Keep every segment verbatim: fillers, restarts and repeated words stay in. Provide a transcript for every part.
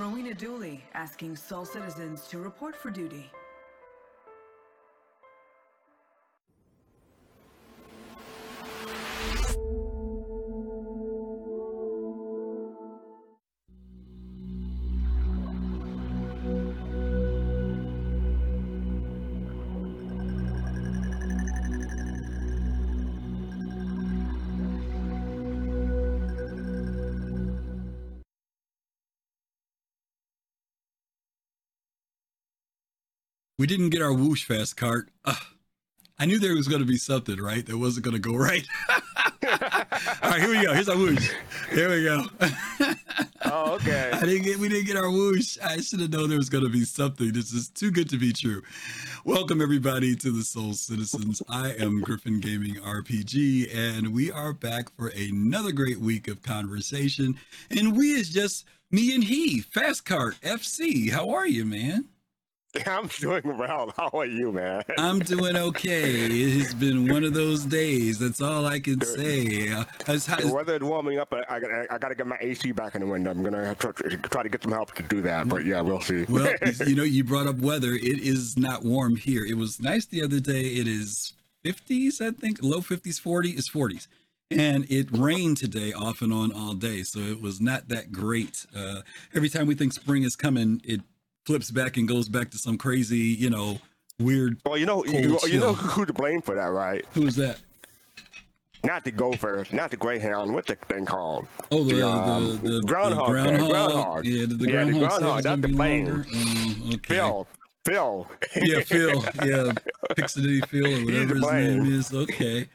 Rowena Dooley, asking S O L Citizens to report for duty. We didn't get our whoosh fast cart. Uh, I knew there was going to be something, right? That wasn't going to go right. All right, here we go. Here's our whoosh. Here we go. Oh, okay. I didn't get, we didn't get our whoosh. I should have known there was going to be something. This is too good to be true. Welcome, everybody, to the S O L Citizens. I am Griffin Gaming R P G, and we are back for another great week of conversation. And we is just me and he, Fast Cart F C. How are you, man? I'm doing well. How are you, man? I'm doing okay. It has been one of those days. That's all I can say. Uh, as, as, the weather is warming up. I, I, I got to get my A C back in the window. I'm going to try, try to get some help to do that. But yeah, we'll see. Well, you know, you brought up weather. It is not warm here. It was nice the other day. It is fifties, I think. Low fifties, forty is forties. And it rained today off and on all day. So it was not that great. Uh, every time we think spring is coming, it flips back and goes back to some crazy, you know, weird. Well, you know, you, you know who to blame for that, right? Who's that? Not the gophers, not the greyhound. What's the thing called? Oh, the, the, um, the, the groundhog. The groundhog. groundhog. Yeah, the, the yeah, groundhog. The groundhog. That's the blame. Um, okay. Phil. Phil. Yeah, Phil. Yeah, Pixity Phil or whatever his name is. Okay.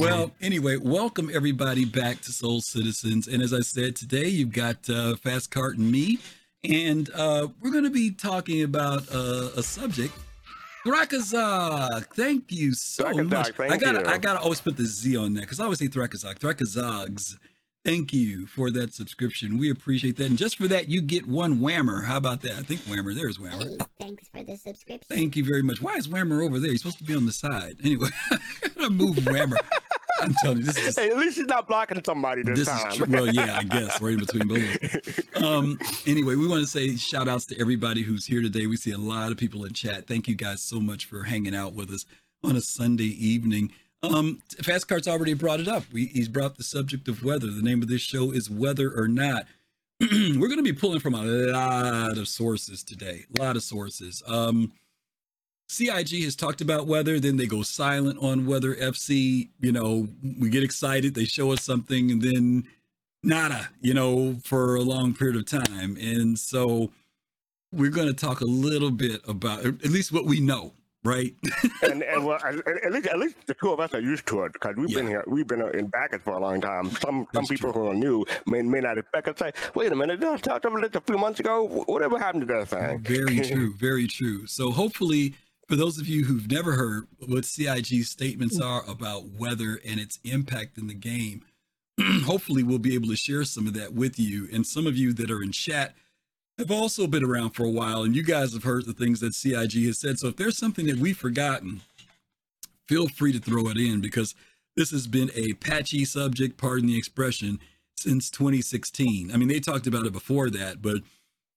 Well, anyway, welcome everybody back to S O L Citizens, and as I said today, you've got uh, Fast Cart and me. And uh, we're going to be talking about uh, a subject. Thrakazog, thank you so Thrakazog, much. Thank I gotta, you. I gotta always put the Z on that because I always say Thrakazog. Thrakazogs, thank you for that subscription. We appreciate that, and just for that, you get one whammer. How about that? I think whammer. There's whammer. Thanks for the subscription. Thank you very much. Why is whammer over there? He's supposed to be on the side. Anyway, I'm gonna move whammer. I'm telling you, this is, hey, at least he's not blocking somebody this, this time. Is tr- well, yeah, I guess right in between both. Um, anyway, we want to say shout outs to everybody who's here today. We see a lot of people in chat. Thank you guys so much for hanging out with us on a Sunday evening. Um, Fast Cart's already brought it up. We, he's brought the subject of weather. The name of this show is Weather or Not. We're going to be pulling from a lot of sources today. A lot of sources. Um, C I G has talked about weather, then they go silent on weather. F C, you know, we get excited, they show us something, and then nada, you know, for a long period of time. And so we're going to talk a little bit about at least what we know, right? and and well, at least, at least the two of us are used to it because we've yeah. been here, we've been in Backers for a long time. Some That's some people true. who are new may, may not expect us to say, wait a minute, did I talk about this a few months ago? Whatever happened to that thing? Very true, very true. So hopefully, for those of you who've never heard what C I G's statements are about weather and its impact in the game, hopefully we'll be able to share some of that with you. And some of you that are in chat have also been around for a while, and you guys have heard the things that C I G has said. So if there's something that we've forgotten, feel free to throw it in, because this has been a patchy subject, pardon the expression, since twenty sixteen. I mean, they talked about it before that, but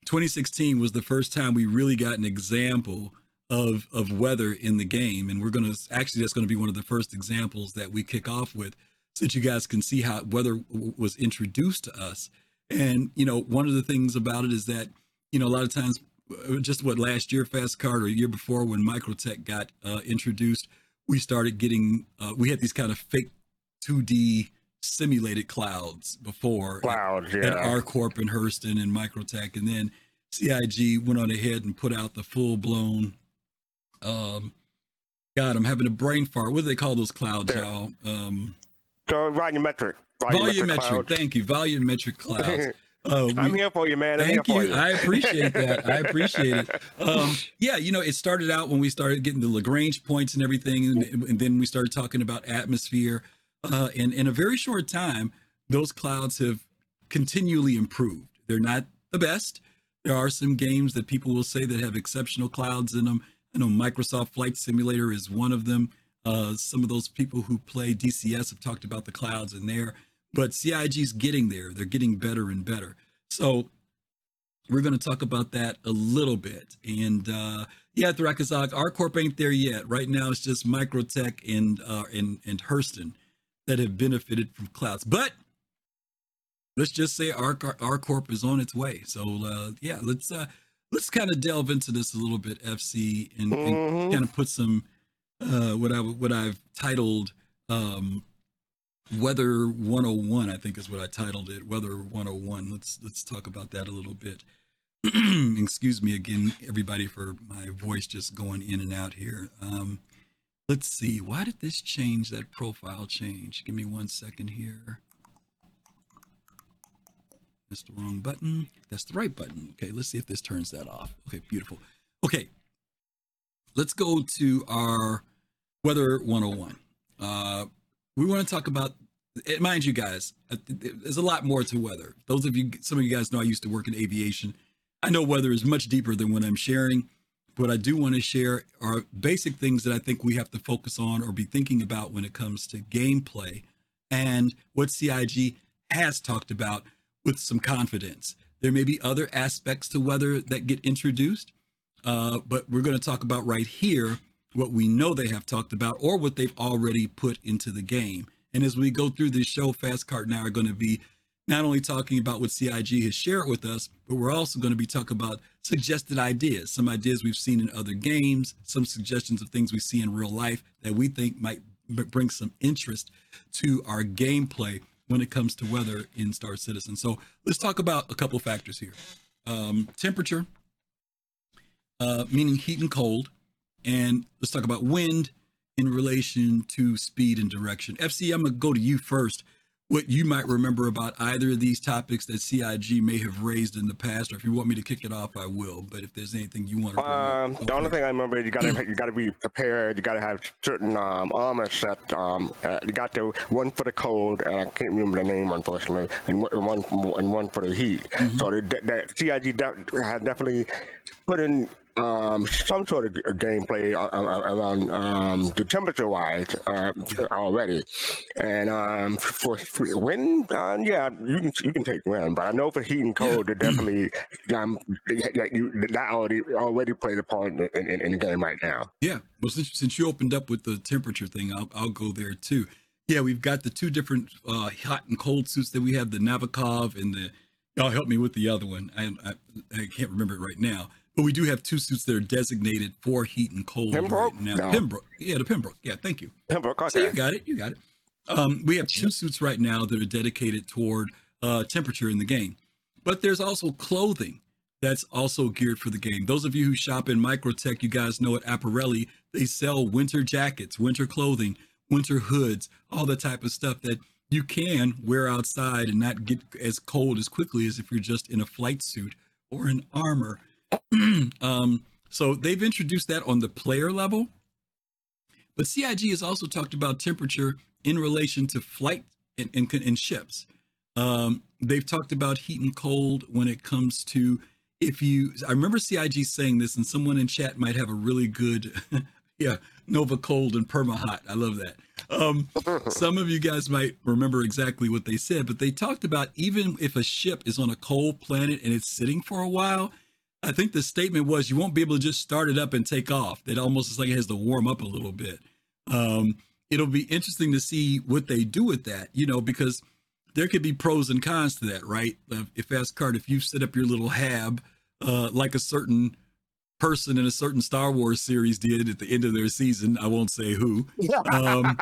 twenty sixteen was the first time we really got an example of of weather in the game, and we're going to actually that's going to be one of the first examples that we kick off with, so that you guys can see how weather w- was introduced to us. And you know, one of the things about it is that, you know, a lot of times, just what last year Fast Cart or a year before when Microtech got uh, introduced, we started getting uh, we had these kind of fake two D simulated clouds before clouds at, yeah. at ArcCorp and Hurston and Microtech, and then C I G went on ahead and put out the full blown. Um, God, I'm having a brain fart. What do they call those clouds, there. y'all? Um, so volumetric. Volumetric. Volumetric thank you. Volumetric clouds. Uh, we, I'm here for you, man. I'm thank here you. For you. I appreciate that. I appreciate it. Um, yeah, you know, it started out when we started getting the Lagrange points and everything, and, and then we started talking about atmosphere. Uh, and in a very short time, those clouds have continually improved. They're not the best. There are some games that people will say that have exceptional clouds in them. I know Microsoft Flight Simulator is one of them. Uh, some of those people who play D C S have talked about the clouds in there, but C I G's getting there. They're getting better and better. So We're going to talk about that a little bit. And uh, yeah, Thrakazog, ArcCorp ain't there yet. Right now, it's just Microtech and, uh, and, and Hurston that have benefited from clouds. But let's just say ArcCorp is on its way. So uh, yeah, let's uh, let's kind of delve into this a little bit, F C, and, mm-hmm. and kind of put some uh, what I what I've titled um, Weather one oh one. I think is what I titled it, Weather one oh one. Let's let's talk about that a little bit. Excuse me again, everybody, for my voice just going in and out here. Um, let's see. Why did this change? That profile change. Give me one second here. That's the wrong button. That's the right button. Okay, let's see if this turns that off. Okay, beautiful. Okay, let's go to our Weather one oh one. Uh, we want to talk about, mind you guys, there's a lot more to weather. Those of you, some of you guys know I used to work in aviation. I know weather is much deeper than what I'm sharing. What I do want to share are basic things that I think we have to focus on or be thinking about when it comes to gameplay and what C I G has talked about with some confidence. There may be other aspects to weather that get introduced, uh, but we're going to talk about right here what we know they have talked about or what they've already put into the game. And as we go through this show, Fast Cart and I are going to be not only talking about what C I G has shared with us, but we're also going to be talking about suggested ideas, some ideas we've seen in other games, some suggestions of things we see in real life that we think might bring some interest to our gameplay when it comes to weather in Star Citizen. So let's talk about a couple factors here. Um, temperature, uh, meaning heat and cold. And let's talk about wind in relation to speed and direction. F C, I'm gonna go to you first. What you might remember about either of these topics that C I G may have raised in the past, or if you want me to kick it off, I will. But if there's anything you want to, um, the only thing I remember is you gotta you gotta be prepared. You gotta have certain um, armor set. Um, uh, you got the one for the cold, and I can't remember the name unfortunately, and one and one for the heat. Mm-hmm. So the C I G de- has definitely put in um some sort of gameplay around um the temperature wise uh, already, and um for, for wind, uh, yeah, you can you can take wind, but I know for heat and cold, they're definitely um that you that already already played a part in, in, in the game right now. Yeah, well, since, since you opened up with the temperature thing, I'll I'll go there too. Yeah, we've got the two different uh hot and cold suits that we have, the Novikov and the. Y'all help me with the other one. I I, I can't remember it right now. But we do have two suits that are designated for heat and cold. Pembroke? Right now. No. Pembroke. Yeah, the Pembroke. Yeah, thank you. Pembroke, okay. So you got it. You got it. Um, we have two suits right now that are dedicated toward uh, temperature in the game. But there's also clothing that's also geared for the game. Those of you who shop in Microtech, you guys know at Apparelli, they sell winter jackets, winter clothing, winter hoods, all the type of stuff that you can wear outside and not get as cold as quickly as if you're just in a flight suit or in armor. um, so they've introduced that on the player level, but C I G has also talked about temperature in relation to flight and, and, and ships. Um, they've talked about heat and cold when it comes to, if you, I remember C I G saying this, and someone in chat might have a really good, yeah, Nova Cold and Perma Hot. I love that. Um, some of you guys might remember exactly what they said, but they talked about even if a ship is on a cold planet and it's sitting for a while, I think the statement was you won't be able to just start it up and take off. That almost is like it has to warm up a little bit. Um, it'll be interesting to see what they do with that, you know, because there could be pros and cons to that, right? If Fast Cart, if you set up your little hab uh, like a certain person in a certain Star Wars series did at the end of their season, I won't say who. Um,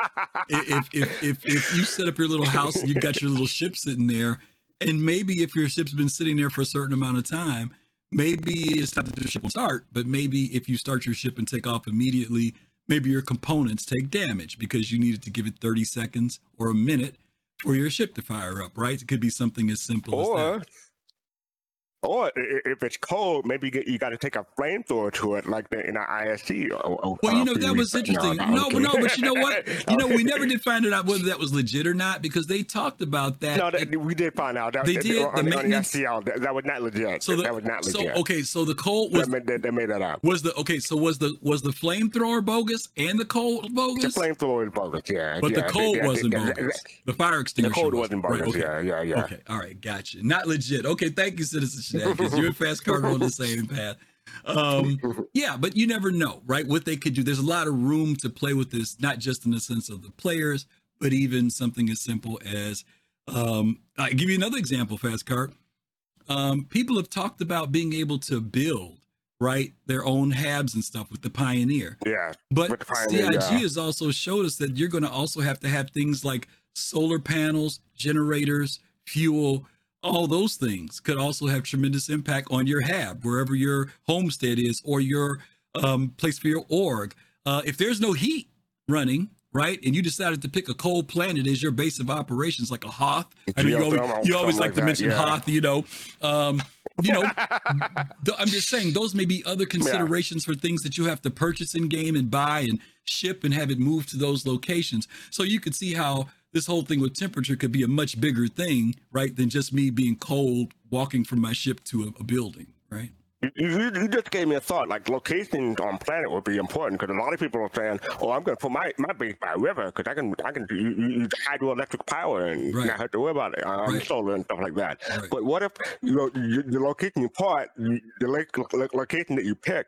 if, if if if you set up your little house and you got your little ship sitting there, and maybe if your ship's been sitting there for a certain amount of time, maybe it's not that your ship will start, but maybe if you start your ship and take off immediately, maybe your components take damage because you needed to give it thirty seconds or a minute for your ship to fire up, right? It could be something as simple or, as that. Or if it's cold, maybe you got to take a flamethrower to it, like the, in our I S T. Or, well, you know, that was interesting. No, no, no, no, but you know what? You know, we never did find out whether that was legit or not because they talked about that. No, that, we did find out. That, they did. On the, the maintenance. On the S T L, that, that was not legit. So the, that was not legit. So, okay, so the cold was... They made, they, they made that up. Was the, okay, so was the was the flamethrower bogus and the cold bogus? The flamethrower was bogus, yeah. But yeah, the cold yeah, wasn't yeah, bogus. The fire extinguisher The cold wasn't bogus, right, okay. yeah, yeah, yeah. Okay, all right, gotcha. Not legit. Okay, thank you, Citizenship. to that because you and Fast Cart are on the same path. Um, yeah, but you never know, right? What they could do. There's a lot of room to play with this, not just in the sense of the players, but even something as simple as, um, I give you another example, Fast Cart. Um, people have talked about being able to build, right, their own habs and stuff with the Pioneer. Yeah. But Pioneer, C I G yeah. has also showed us that you're going to also have to have things like solar panels, generators, fuel, all those things could also have tremendous impact on your hab, wherever your homestead is or your um, place for your org. Uh, if there's no heat running, right, and you decided to pick a cold planet as your base of operations, like a Hoth. I know you always, you always like, like to that, mention yeah. Hoth, you know. Um, you know, th- I'm just saying those may be other considerations yeah. for things that you have to purchase in game and buy and ship and have it moved to those locations. So you could see how this whole thing with temperature could be a much bigger thing, right, than just me being cold walking from my ship to a, a building, right? You, you just gave me a thought, like locations on planet would be important because a lot of people are saying, oh, I'm going to put my, my base by a river because I can I can use hydroelectric power and right. not have to worry about it, um, right. solar and stuff like that. Right. But what if you know, you, the location you part, you, the lo- location that you pick,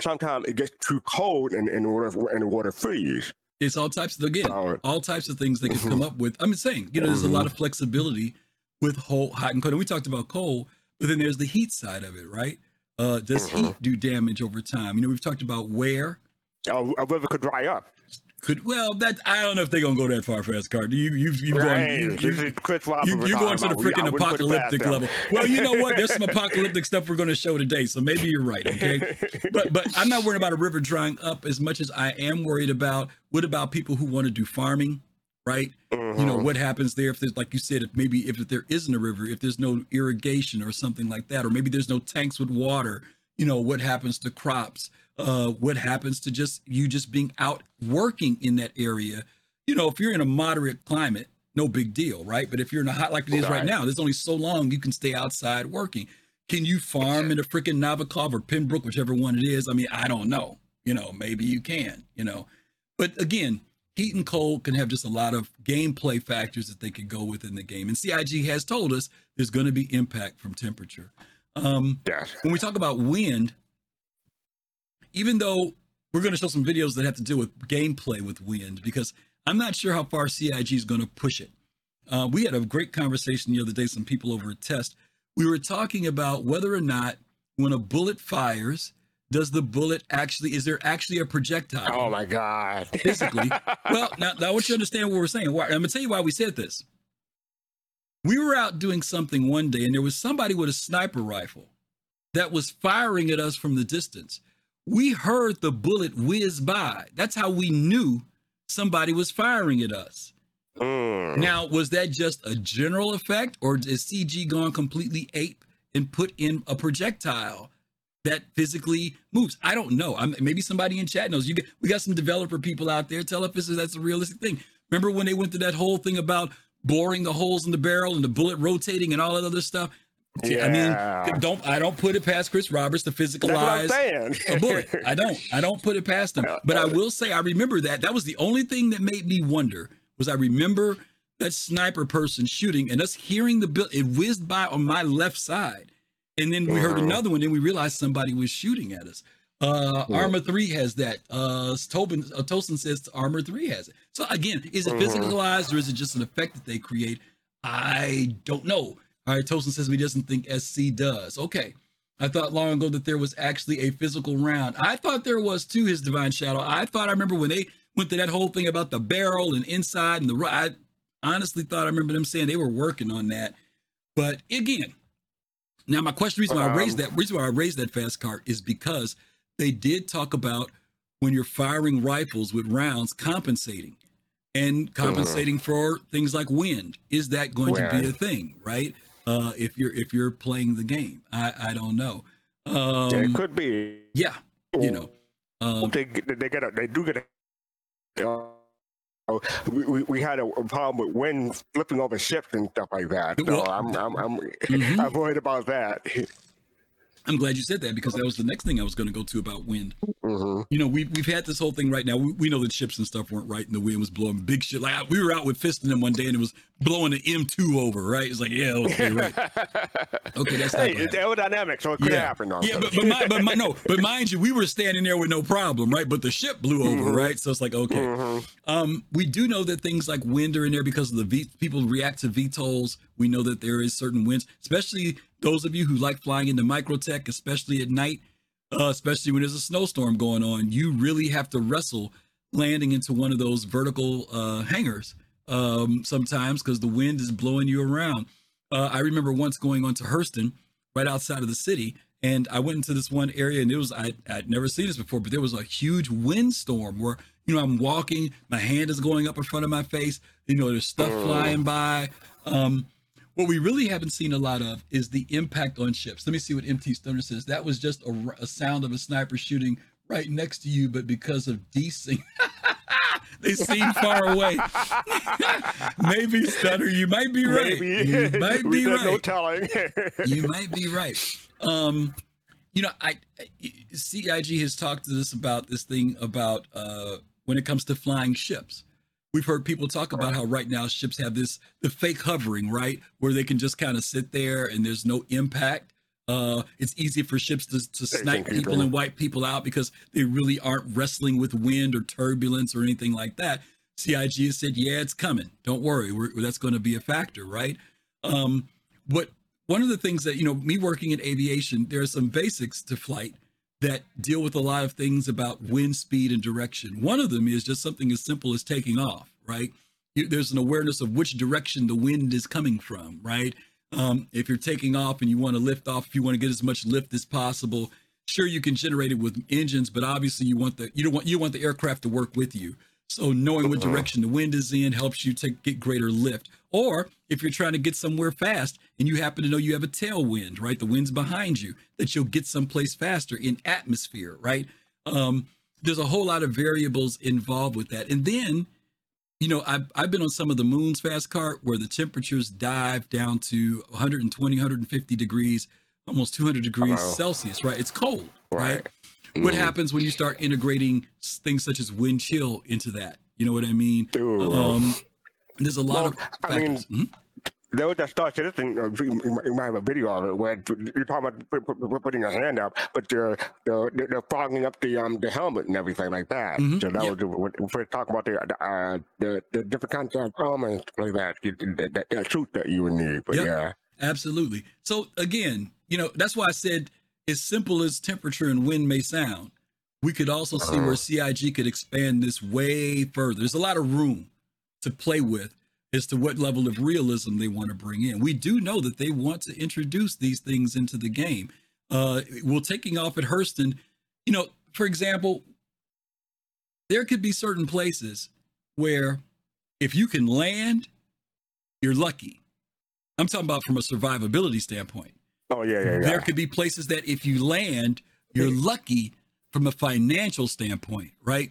sometimes it gets too cold and, and, water, and the water freezes. It's all types of, again, power. all types of things they can mm-hmm. come up with. I'm saying, you know, there's mm-hmm. a lot of flexibility with whole, hot and cold. And we talked about cold, but then there's the heat side of it, right? Uh, does mm-hmm. heat do damage over time? You know, we've talked about where uh, a river could dry up. Could well that I don't know if they're gonna go that far, Fast Card. You you you right. going you, you, Chris you, you going to the freaking apocalyptic level. Well, you know what? There's some apocalyptic stuff we're gonna show today, so maybe you're right. Okay, but but I'm not worried about a river drying up as much as I am worried about what about people who want to do farming, right? Mm-hmm. You know what happens there if there's, like you said, if maybe if there isn't a river, if there's no irrigation or something like that, or maybe there's no tanks with water. You know what happens to crops. Uh, what happens to just you just being out working in that area? You know, if you're in a moderate climate, no big deal, right? But if you're in a hot like it is right now, there's only so long you can stay outside working. Can you farm in a freaking Novikov or Pembroke, whichever one it is? I mean, I don't know. You know, maybe you can. You know, but again, heat and cold can have just a lot of gameplay factors that they could go with in the game. And C I G has told us there's going to be impact from temperature. Um, when we talk about wind. Even though we're going to show some videos that have to do with gameplay with wind, because I'm not sure how far C I G is going to push it. Uh, we had a great conversation the other day, some people over at Test. We were talking about whether or not when a bullet fires, does the bullet actually, is there actually a projectile? Oh my God. Basically. Well, now, now I want you to understand what we're saying. I'm going to tell you why we said this. We were out doing something one day and there was somebody with a sniper rifle that was firing at us from the distance. We heard the bullet whiz by. That's how we knew somebody was firing at us. Mm. Now, was that just a general effect, or is C G gone completely ape and put in a projectile that physically moves? I don't know. I'm, maybe somebody in chat knows. You get, we got some developer people out there. Tell us if that's a realistic thing. Remember when they went through that whole thing about boring the holes in the barrel and the bullet rotating and all that other stuff? Yeah. I mean, don't I don't put it past Chris Roberts to physicalize a bullet. I don't. I don't put it past him. But I will say I remember that. That was the only thing that made me wonder was I remember that sniper person shooting and us hearing the bullet. It whizzed by on my left side. And then we heard another one. Then we realized somebody was shooting at us. Uh, yeah. Armor three has that. Uh, Tobin, uh, Tolson says Armor three has it. So again, is it physicalized or is it just an effect that they create? I don't know. All right, Tolson says he doesn't think S C does. Okay. I thought long ago that there was actually a physical round. I thought there was too, his divine shadow. I thought I remember when they went through that whole thing about the barrel and inside and the I honestly thought I remember them saying they were working on that. But again, now my question, reason why um, I raised that, reason why I raised that Fast Cart is because they did talk about when you're firing rifles with rounds compensating and compensating for things like wind. Is that going to be a thing, right? Uh, if you're if you're playing the game, I, I don't know. Um, yeah, it could be. Yeah, you know. Um, they they get a, they do get a. Uh, we, we we had a problem with wind flipping over ships and stuff like that. So well, I'm I'm I'm, mm-hmm. I'm worried about that. I'm glad you said that because that was the next thing I was going to go to about wind. Mm-hmm. You know, we, we've had this whole thing right now. We, we know that ships and stuff weren't right, and the wind was blowing big shit. Like, I, we were out with Fist and them one day, and it was blowing an M two over, right? It's like, yeah, okay, right. Okay, that's not hey, it's aerodynamic, so it could yeah. happen. Though. Yeah, but, but, my, but my, no, but mind you, we were standing there with no problem, right? But the ship blew over, mm-hmm. right? So it's like, okay. Mm-hmm. Um, we do know that things like wind are in there because of the v- people react to V TOLs. We know that there is certain winds, especially those of you who like flying into Microtech, especially at night. Uh, especially when there's a snowstorm going on, you really have to wrestle landing into one of those vertical uh, hangars um, sometimes because the wind is blowing you around. Uh, I remember once going on to Hurston right outside of the city, and I went into this one area, and it was I, I'd never seen this before, but there was a huge windstorm where, you know, I'm walking, my hand is going up in front of my face, you know, there's stuff oh. flying by. Um, What we really haven't seen a lot of is the impact on ships. Let me see what M T Stoner says. That was just a, a sound of a sniper shooting right next to you, but because of desync, they seem far away. Maybe Stoner, you might be right. Maybe. You might be right. No telling. You might be right. Um, you know, I, I C I G has talked to us about this thing about uh, when it comes to flying ships. We've heard people talk about how right now ships have this, the fake hovering, right? Where they can just kind of sit there and there's no impact. Uh, it's easy for ships to, to snipe people and wipe people out because they really aren't wrestling with wind or turbulence or anything like that. C I G has said, yeah, it's coming. Don't worry. We're, that's going to be a factor, right? Um, but one of the things that, you know, me working in aviation, there are some basics to flight that deal with a lot of things about wind speed and direction. One of them is just something as simple as taking off, right? You, there's an awareness of which direction the wind is coming from, right? Um, if you're taking off and you want to lift off, if you want to get as much lift as possible, sure, you can generate it with engines, but obviously you want the, you don't want, you want the aircraft to work with you. So knowing what direction the wind is in helps you take, get greater lift. Or if you're trying to get somewhere fast and you happen to know you have a tailwind, right? The wind's behind you, that you'll get someplace faster in atmosphere, right? Um, there's a whole lot of variables involved with that. And then, you know, I've, I've been on some of the moon's fast cart where the temperatures dive down to one hundred twenty, one hundred fifty degrees, almost two hundred degrees Hello. Celsius, right? It's cold, right? right? What happens when you start integrating things such as wind chill into that? You know what I mean? Um, there's a lot well, of factors. I mean, mm-hmm. there was that Star Citizen, you might have a video of it, where you're talking about putting your hand up, but they're, they're, they're fogging up the um the helmet and everything like that. Mm-hmm. So that yep. was, we first talked about the, uh, the the different kinds of elements like that, that, that suit that you would need, but yep. yeah. Absolutely. So again, you know, that's why I said, as simple as temperature and wind may sound, we could also see where C I G could expand this way further. There's a lot of room to play with as to what level of realism they want to bring in. We do know that they want to introduce these things into the game. Uh, well, taking off at Hurston, you know, for example, there could be certain places where if you can land, you're lucky. I'm talking about from a survivability standpoint. Oh, yeah, yeah, yeah. There could be places that if you land, you're lucky from a financial standpoint, right?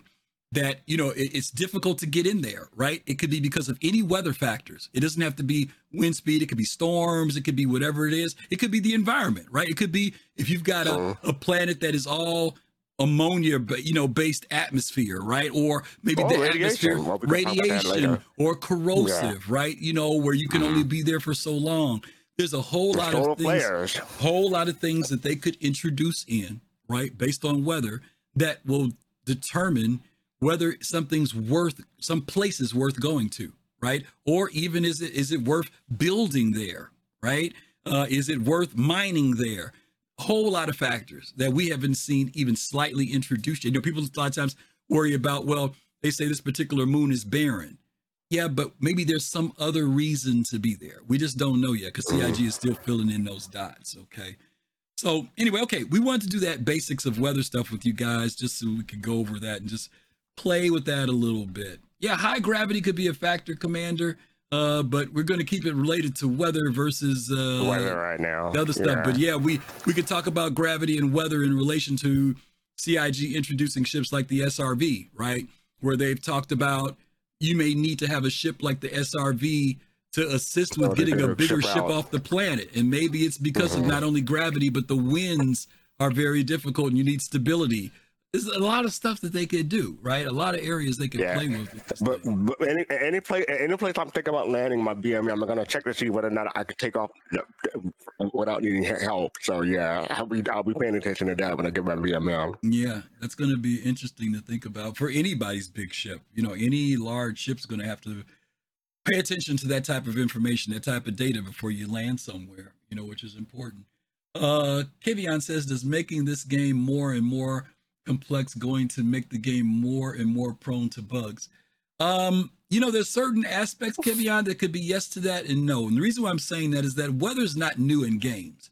That, you know, it, it's difficult to get in there, right? It could be because of any weather factors. It doesn't have to be wind speed. It could be storms. It could be whatever it is. It could be the environment, right? It could be if you've got a, a planet that is all ammonia, you know, based atmosphere, right? Or maybe oh, the radiation. atmosphere, well, we radiation or corrosive, yeah. right? You know, where you can only be there for so long. There's a whole lot of things, whole lot of things that they could introduce in, right, based on weather, that will determine whether something's worth, some place is worth going to, right? Or even is it is it worth building there, right? Uh, is it worth mining there? A whole lot of factors that we haven't seen even slightly introduced. You know, people a lot of times worry about, well, they say this particular moon is barren. Yeah, but maybe there's some other reason to be there. We just don't know yet because C I G is still filling in those dots, okay? So anyway, okay, we wanted to do that basics of weather stuff with you guys just so we could go over that and just play with that a little bit. Yeah, high gravity could be a factor, Commander, uh, but we're going to keep it related to weather versus uh, weather right now. The other stuff. Yeah. But yeah, we, we could talk about gravity and weather in relation to C I G introducing ships like the S R V, right? Where they've talked about you may need to have a ship like the S R V to assist with getting a bigger ship off the planet. And maybe it's because mm-hmm. of not only gravity, but the winds are very difficult and you need stability. There's a lot of stuff that they could do, right? A lot of areas they could yeah. play with. But, but any any place, any place I'm thinking about landing my B M E, I'm gonna check to see whether or not I can take off without needing help. So yeah, I'll be I'll be paying attention to that when I get my B M E. Yeah, that's gonna be interesting to think about for anybody's big ship. You know, any large ship's gonna have to pay attention to that type of information, that type of data before you land somewhere. You know, which is important. Uh, Kivion says, does making this game more and more complex going to make the game more and more prone to bugs? Um, you know, there's certain aspects, Kivion, that could be yes to that and no. And the reason why I'm saying that is that weather's not new in games.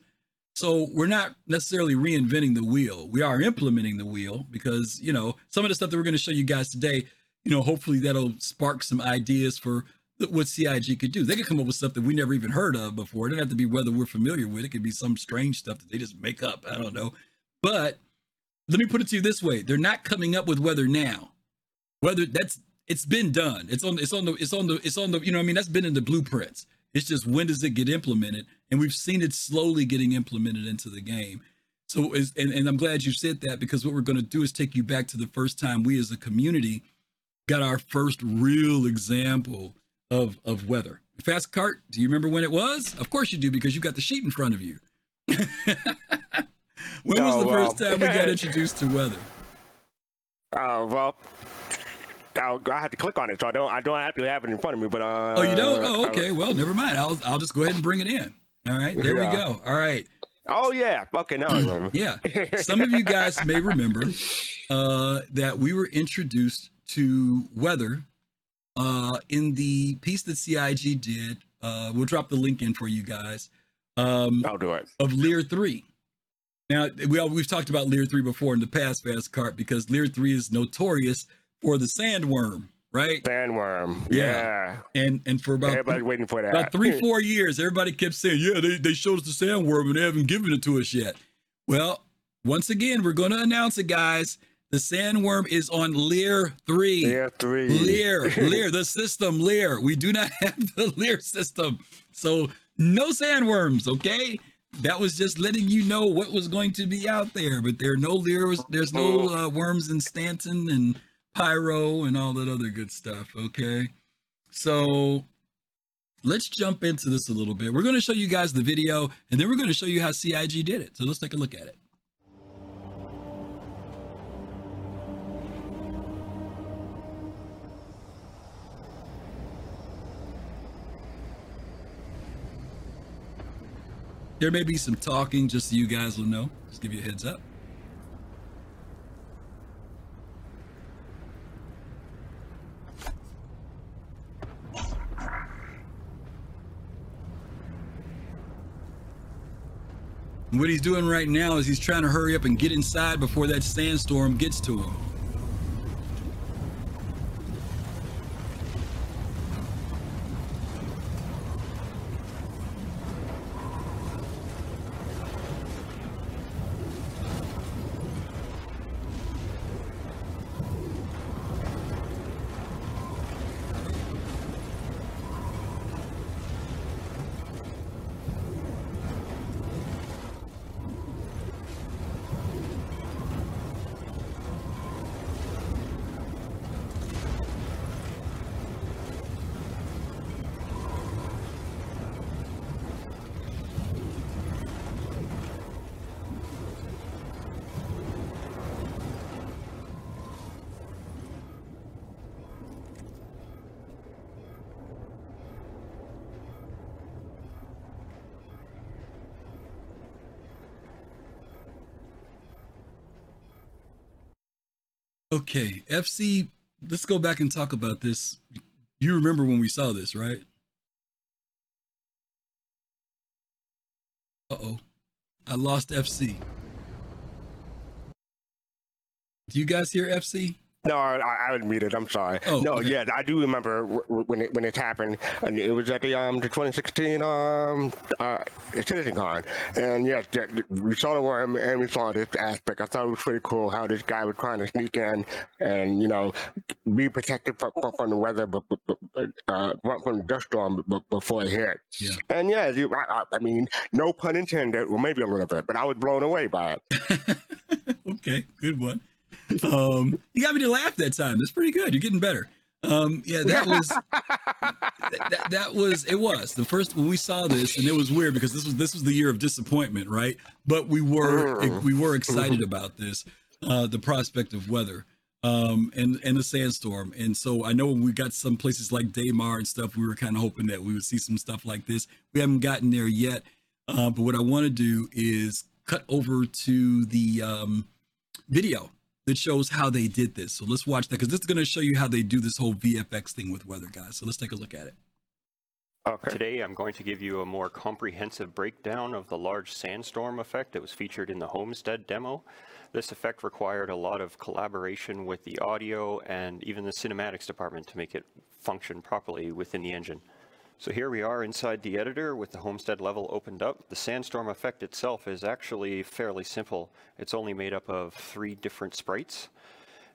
So we're not necessarily reinventing the wheel. We are implementing the wheel because, you know, some of the stuff that we're going to show you guys today, you know, hopefully that'll spark some ideas for what C I G could do. They could come up with stuff that we never even heard of before. It doesn't have to be weather we're familiar with. It could be some strange stuff that they just make up. I don't know. But let me put it to you this way. They're not coming up with weather now. Weather, that's, it's been done. It's on, it's on the, it's on the, it's on the, you know what I mean? That's been in the blueprints. It's just, when does it get implemented? And we've seen it slowly getting implemented into the game. So, and, and I'm glad you said that, because what we're going to do is take you back to the first time we as a community got our first real example of, of weather. Fast Cart, do you remember when it was? Of course you do, because you got the sheet in front of you. When was oh, the well. first time we got introduced to weather? Uh, well, I'll, I had to click on it, so I don't, I don't have to have it in front of me, but... Uh, oh, you don't? Oh, okay. Well, never mind. I'll, I'll just go ahead and bring it in. All right. There yeah. we go. All right. Oh, yeah. Okay, now I remember. Yeah. Some of you guys may remember uh, that we were introduced to weather Uh, in the piece that C I G did. Uh, we'll drop the link in for you guys. Um, I'll do it. Of Leir three. Now, we all, we've talked about Leir three before in the past, Fast Cart, because Leir three is notorious for the sandworm, right? Sandworm, yeah. yeah. And and for about, everybody's waiting for that. About three, four years, everybody kept saying, yeah, they, they showed us the sandworm and they haven't given it to us yet. Well, once again, we're going to announce it, guys. The sandworm is on Leir three. Leir three. Leir, Leir, the system, Leir. We do not have the Leir system. So no sandworms, okay? That was just letting you know what was going to be out there. But there are no Leirs, there's no uh, worms in Stanton and Pyro and all that other good stuff, okay? So let's jump into this a little bit. We're going to show you guys the video, and then we're going to show you how C I G did it. So let's take a look at it. There may be some talking, just so you guys will know. Just give you a heads up. And what he's doing right now is he's trying to hurry up and get inside before that sandstorm gets to him. Okay, F C, let's go back and talk about this. You remember when we saw this, right? Uh-oh, I lost F C. Do you guys hear F C? No, I, I was muted. I'm sorry. Oh, no, okay. yeah, I do remember when it when it happened, and it was at the um the twenty sixteen um uh, CitizenCon, and yes, we saw the worm and we saw this aspect. I thought it was pretty cool how this guy was trying to sneak in and, you know, be protected from, from the weather, but, but, but uh, from the dust storm before it hit. Yeah. And yeah, you, I, I mean, no pun intended. Well, maybe a little bit, but I was blown away by it. Okay, good one. Um, you got me to laugh that time. That's pretty good. You're getting better. Um, yeah, that was, that, that was, it was the first, when we saw this, and it was weird because this was, this was the year of disappointment, right? But we were, it, we were excited about this, uh, the prospect of weather, um, and, and a sandstorm. And so I know when we got some places like Daymar and stuff, we were kind of hoping that we would see some stuff like this. We haven't gotten there yet. Uh, but what I want to do is cut over to the, um, video that shows how they did this. So let's watch that, because this is going to show you how they do this whole V F X thing with weather, guys. So let's take a look at it. Okay. Today I'm going to give you a more comprehensive breakdown of the large sandstorm effect that was featured in the Homestead demo. This effect required a lot of collaboration with the audio and even the cinematics department to make it function properly within the engine. So here we are inside the editor with the Homestead level opened up. The sandstorm effect itself is actually fairly simple. It's only made up of three different sprites.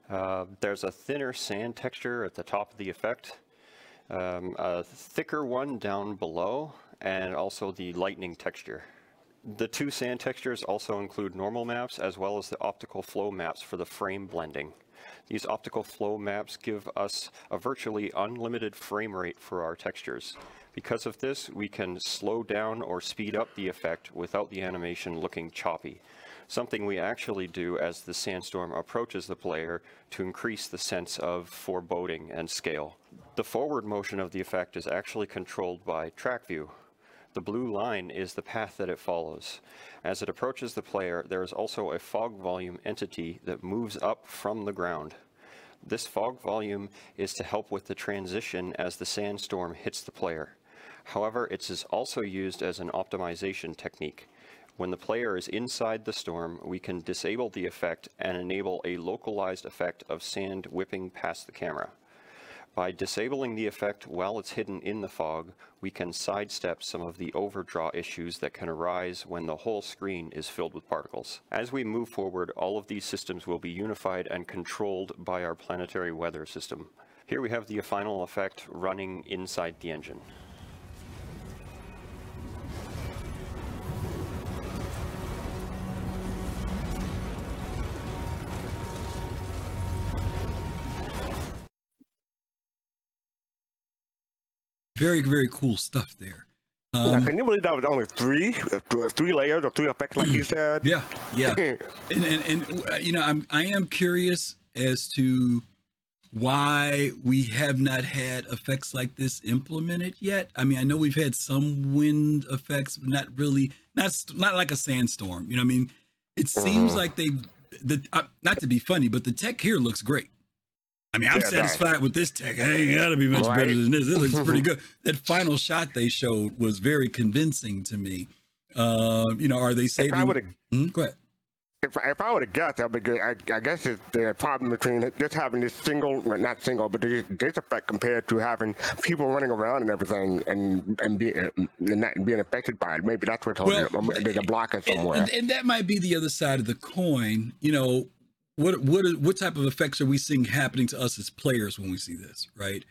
Uh, there's a thinner sand texture at the top of the effect, um, a thicker one down below, and also the lightning texture. The two sand textures also include normal maps as well as the optical flow maps for the frame blending. These optical flow maps give us a virtually unlimited frame rate for our textures. Because of this, we can slow down or speed up the effect without the animation looking choppy, something we actually do as the sandstorm approaches the player to increase the sense of foreboding and scale. The forward motion of the effect is actually controlled by track view. The blue line is the path that it follows. As it approaches the player, there is also a fog volume entity that moves up from the ground. This fog volume is to help with the transition as the sandstorm hits the player. However, it is also used as an optimization technique. When the player is inside the storm, we can disable the effect and enable a localized effect of sand whipping past the camera. By disabling the effect while it's hidden in the fog, we can sidestep some of the overdraw issues that can arise when the whole screen is filled with particles. As we move forward, all of these systems will be unified and controlled by our planetary weather system. Here we have the final effect running inside the engine. Very, very cool stuff there. Um, yeah, can you believe that was only three, three layers or three effects, like you said? Yeah, yeah. and, and, and you know, I'm, I am curious as to why we have not had effects like this implemented yet. I mean, I know we've had some wind effects, but not really, not, not like a sandstorm. You know what I mean? It seems mm-hmm. like they, the, uh, not to be funny, but the tech here looks great. I mean, I'm yeah, satisfied nice. with this tech. I ain't gotta be much right. better than this. This looks pretty good. That final shot they showed was very convincing to me. Uh, you know, are they saving? I hmm? Go ahead. If, if I would have guessed, that would be good. I, I guess it's the problem between just having this single, well, not single, but this, this effect compared to having people running around and everything and and, be, and not being affected by it. Maybe that's what's holding well, it. There's a blocker somewhere. And, and that might be the other side of the coin, you know. What what what type of effects are we seeing happening to us as players when we see this, right?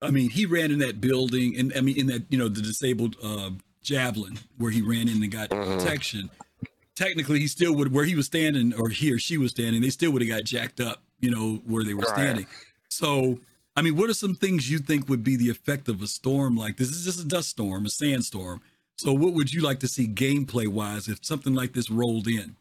I mean, he ran in that building, and I mean, in that, you know, the disabled uh, javelin where he ran in and got mm-hmm. protection. Technically, he still would, where he was standing, or he or she was standing, they still would have got jacked up, you know, where they were right. standing. So, I mean, what are some things you think would be the effect of a storm like this? This is just a dust storm, a sandstorm. So, what would you like to see gameplay-wise if something like this rolled in?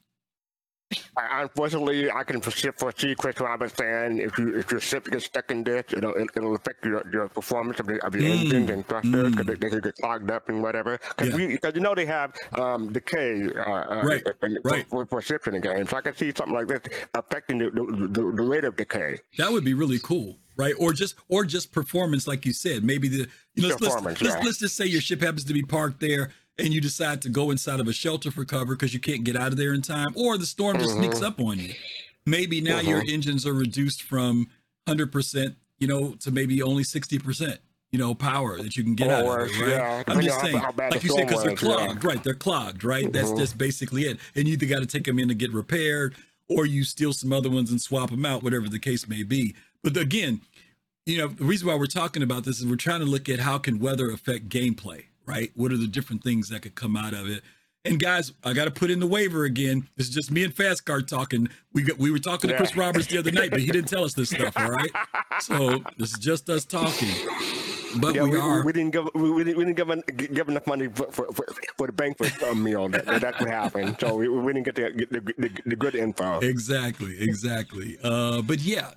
I, unfortunately, I can foresee, Chris, what I was saying. If you if your ship gets stuck in this, it'll it'll affect your, your performance of, the, of your mm. engines and thrusters, because mm. they, they get clogged up and whatever. Because yeah. you, you know they have um, decay uh, right. uh, right. for, for ships in the game, so I can see something like this affecting the, the, the, the rate of decay. That would be really cool, right? Or just or just performance, like you said. Maybe the you know, let's, let's, yeah. let's let's just say your ship happens to be parked there, and you decide to go inside of a shelter for cover because you can't get out of there in time, or the storm just mm-hmm. sneaks up on you. Maybe now mm-hmm. your engines are reduced from one hundred percent, you know, to maybe only sixty percent, you know, power that you can get oh, out of there, right? Yeah. I'm just saying, like you said, because they're clogged, yeah. right? They're clogged, right? Mm-hmm. That's just basically it. And you either got to take them in to get repaired, or you steal some other ones and swap them out, whatever the case may be. But again, you know, the reason why we're talking about this is we're trying to look at how can weather affect gameplay, right? What are the different things that could come out of it? And guys, I got to put in the waiver again. This is just me and Fast Cart talking. We got, we were talking to Chris Roberts the other night, but he didn't tell us this stuff. All right, so this is just us talking. But yeah, we, we are. We didn't give we didn't, we didn't give, give enough money for for, for, for the bank for a meal. That, that would happen. So we, we didn't get the the, the the good info. Exactly, exactly. Uh, but yeah,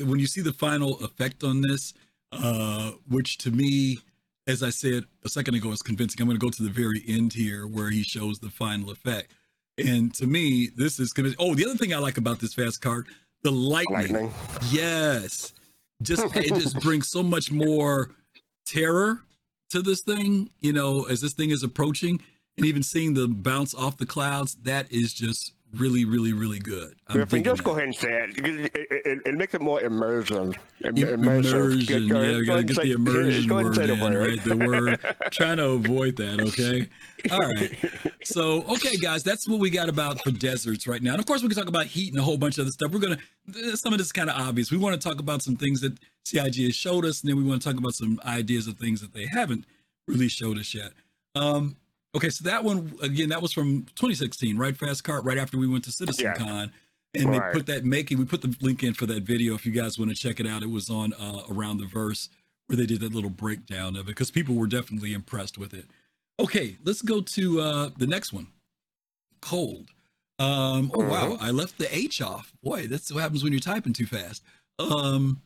when you see the final effect on this, uh, which to me, as I said a second ago, is convincing. I'm going to go to the very end here where he shows the final effect. And to me, this is convincing. Oh, the other thing I like about this Fast Cart, the lightning. lightning. Yes. Just, it just brings so much more terror to this thing, you know, as this thing is approaching, and even seeing the bounce off the clouds, that is just really, really, really good. If we just that. go ahead and say it, it, it, it makes it more immersive. Immersive. immersion. Go, yeah, we gotta get say, the immersion word in, the word. Right? The word. Trying to avoid that, okay? All right. So, okay, guys, that's what we got about for deserts right now. And of course, we can talk about heat and a whole bunch of other stuff. We're gonna, some of this is kind of obvious. We want to talk about some things that C I G has showed us, and then we want to talk about some ideas of things that they haven't really showed us yet. Um, Okay, so that one, again, that was from twenty sixteen, right? Fast Cart, right after we went to CitizenCon. Yeah. And right. They put that making, we put the link in for that video if you guys want to check it out. It was on uh, Around the Verse where they did that little breakdown of it because people were definitely impressed with it. Okay, let's go to uh, the next one. Cold. Um, oh, wow, mm-hmm. I left the H off. Boy, that's what happens when you're typing too fast. Um,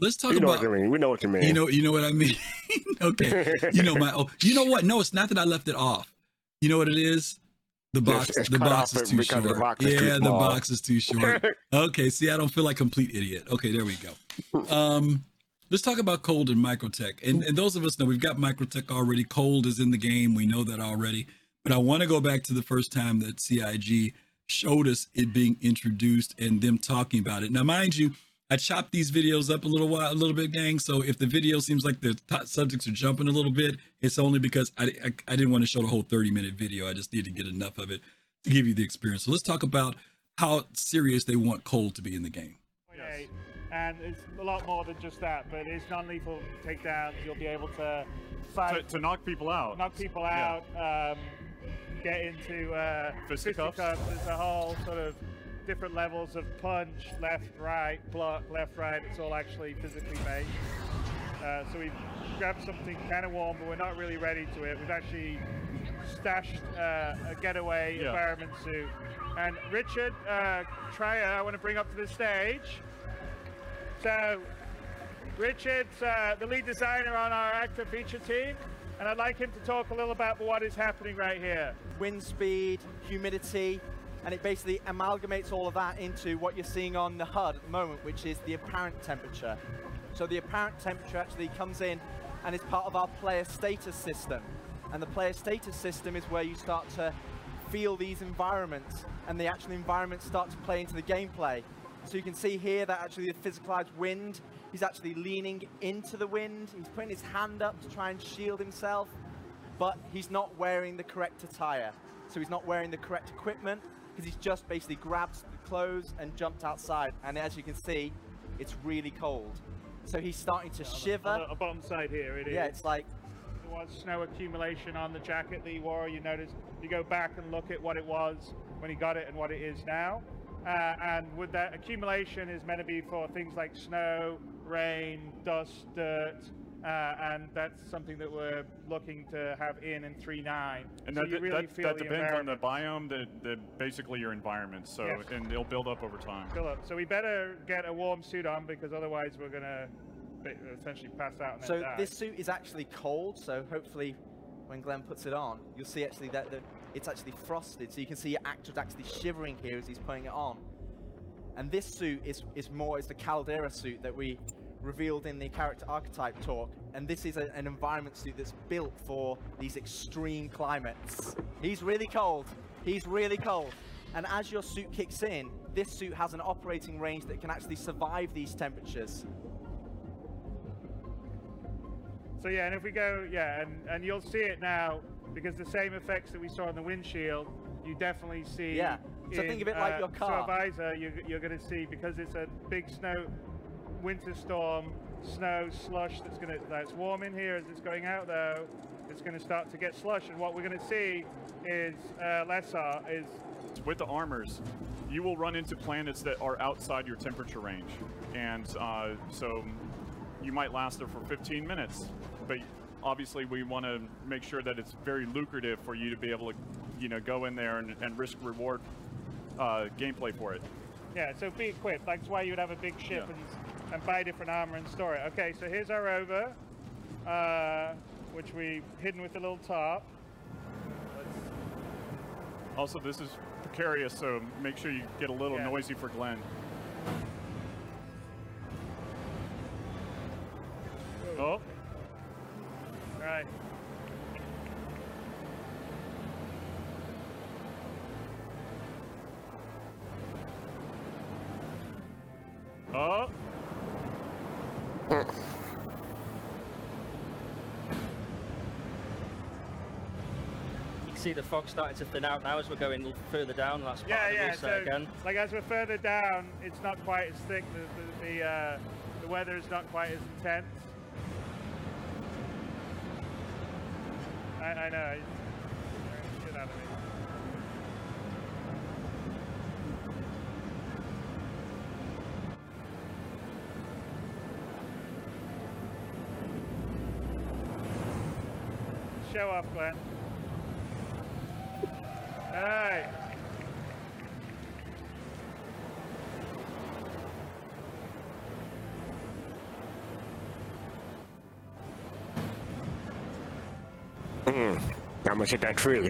Let's talk you know about. What I mean. We know what you mean. You know, you know what I mean. Okay. You know my. Oh, you know what? No, it's not that I left it off. You know what it is? The box. It's, it's the, box is the box yeah, is too short. Yeah, the box is too short. Okay. See, I don't feel like a complete idiot. Okay, there we go. Um, let's talk about Cold and Microtech. And and those of us know we've got Microtech already. Cold is in the game. We know that already. But I want to go back to the first time that C I G showed us it being introduced and them talking about it. Now, mind you, I chopped these videos up a little while, a little bit, gang. So if the video seems like the t- subjects are jumping a little bit, it's only because I, I, I didn't want to show the whole thirty minute video. I just need to get enough of it to give you the experience. So let's talk about how serious they want Cold to be in the game. Yes. And it's a lot more than just that, but it's non-lethal takedowns. You'll be able to fight. To, to knock people out. Knock people out, yeah. um, get into uh, fisticuffs. There's a whole sort of different levels of punch, left, right, block, left, right. It's all actually physically made. Uh, so we've grabbed something kind of warm, but we're not really ready to it. We've actually stashed uh, a getaway yeah. environment suit. And Richard uh, Trier, I want to bring up to the stage. So Richard's uh, the lead designer on our active feature team. And I'd like him to talk a little about what is happening right here. Wind speed, humidity, and it basically amalgamates all of that into what you're seeing on the H U D at the moment, which is the apparent temperature. So the apparent temperature actually comes in and is part of our player status system. And the player status system is where you start to feel these environments, and the actual environments start to play into the gameplay. So you can see here that actually the physicalized wind, he's actually leaning into the wind, he's putting his hand up to try and shield himself, but he's not wearing the correct attire. So he's not wearing the correct equipment, because he's just basically grabbed the clothes and jumped outside. And as you can see, it's really cold. So he's starting to yeah, shiver. On the, on the bottom side here, it yeah, is. Yeah, it's like... There was snow accumulation on the jacket that he wore. You notice, you go back and look at what it was when he got it and what it is now. Uh, and with that accumulation is meant to be for things like snow, rain, dust, dirt. Uh, and that's something that we're looking to have in in three point nine. And so that, really that, that depends on the biome, the, the basically your environment. So yes. And it'll build up over time. Build up. So we better get a warm suit on because otherwise we're going to essentially pass out. And so die. This suit is actually cold. So hopefully when Glenn puts it on, you'll see actually that the, it's actually frosted. So you can see Actor's actually shivering here as he's putting it on. And this suit is is more is the Caldera suit that we revealed in the character archetype talk, and this is a, an environment suit that's built for these extreme climates. He's really cold, he's really cold. And as your suit kicks in, this suit has an operating range that can actually survive these temperatures. So yeah, and if we go, yeah, and, and you'll see it now, because the same effects that we saw on the windshield, you definitely see. Yeah, so in, think of it like uh, your car. Visor, you're, you're gonna see, because it's a big snow, winter storm, snow, slush that's gonna that's warm in here as it's going out though. it's going to start to get slush, and what we're going to see is uh, Lessar is... With the armors, you will run into planets that are outside your temperature range, and uh, so you might last there for fifteen minutes, but obviously we want to make sure that it's very lucrative for you to be able to, you know, go in there and, and risk reward uh, gameplay for it. Yeah, so be equipped. That's why you would have a big ship, yeah, and, and buy different armor and store it. Okay, so here's our rover, uh, which we've hidden with a little top. Also, this is precarious, so make sure you get a little yeah. noisy for Glenn. Ooh. Oh. Right. Oh. You can see the fog starting to thin out now as we're going further down. That's part yeah, of the yeah. So, again. Like as we're further down, it's not quite as thick. The the, the, uh, the weather is not quite as intense. I, I know. I, get out of me. Show off, Glenn. All right. Mm, how much did that feel?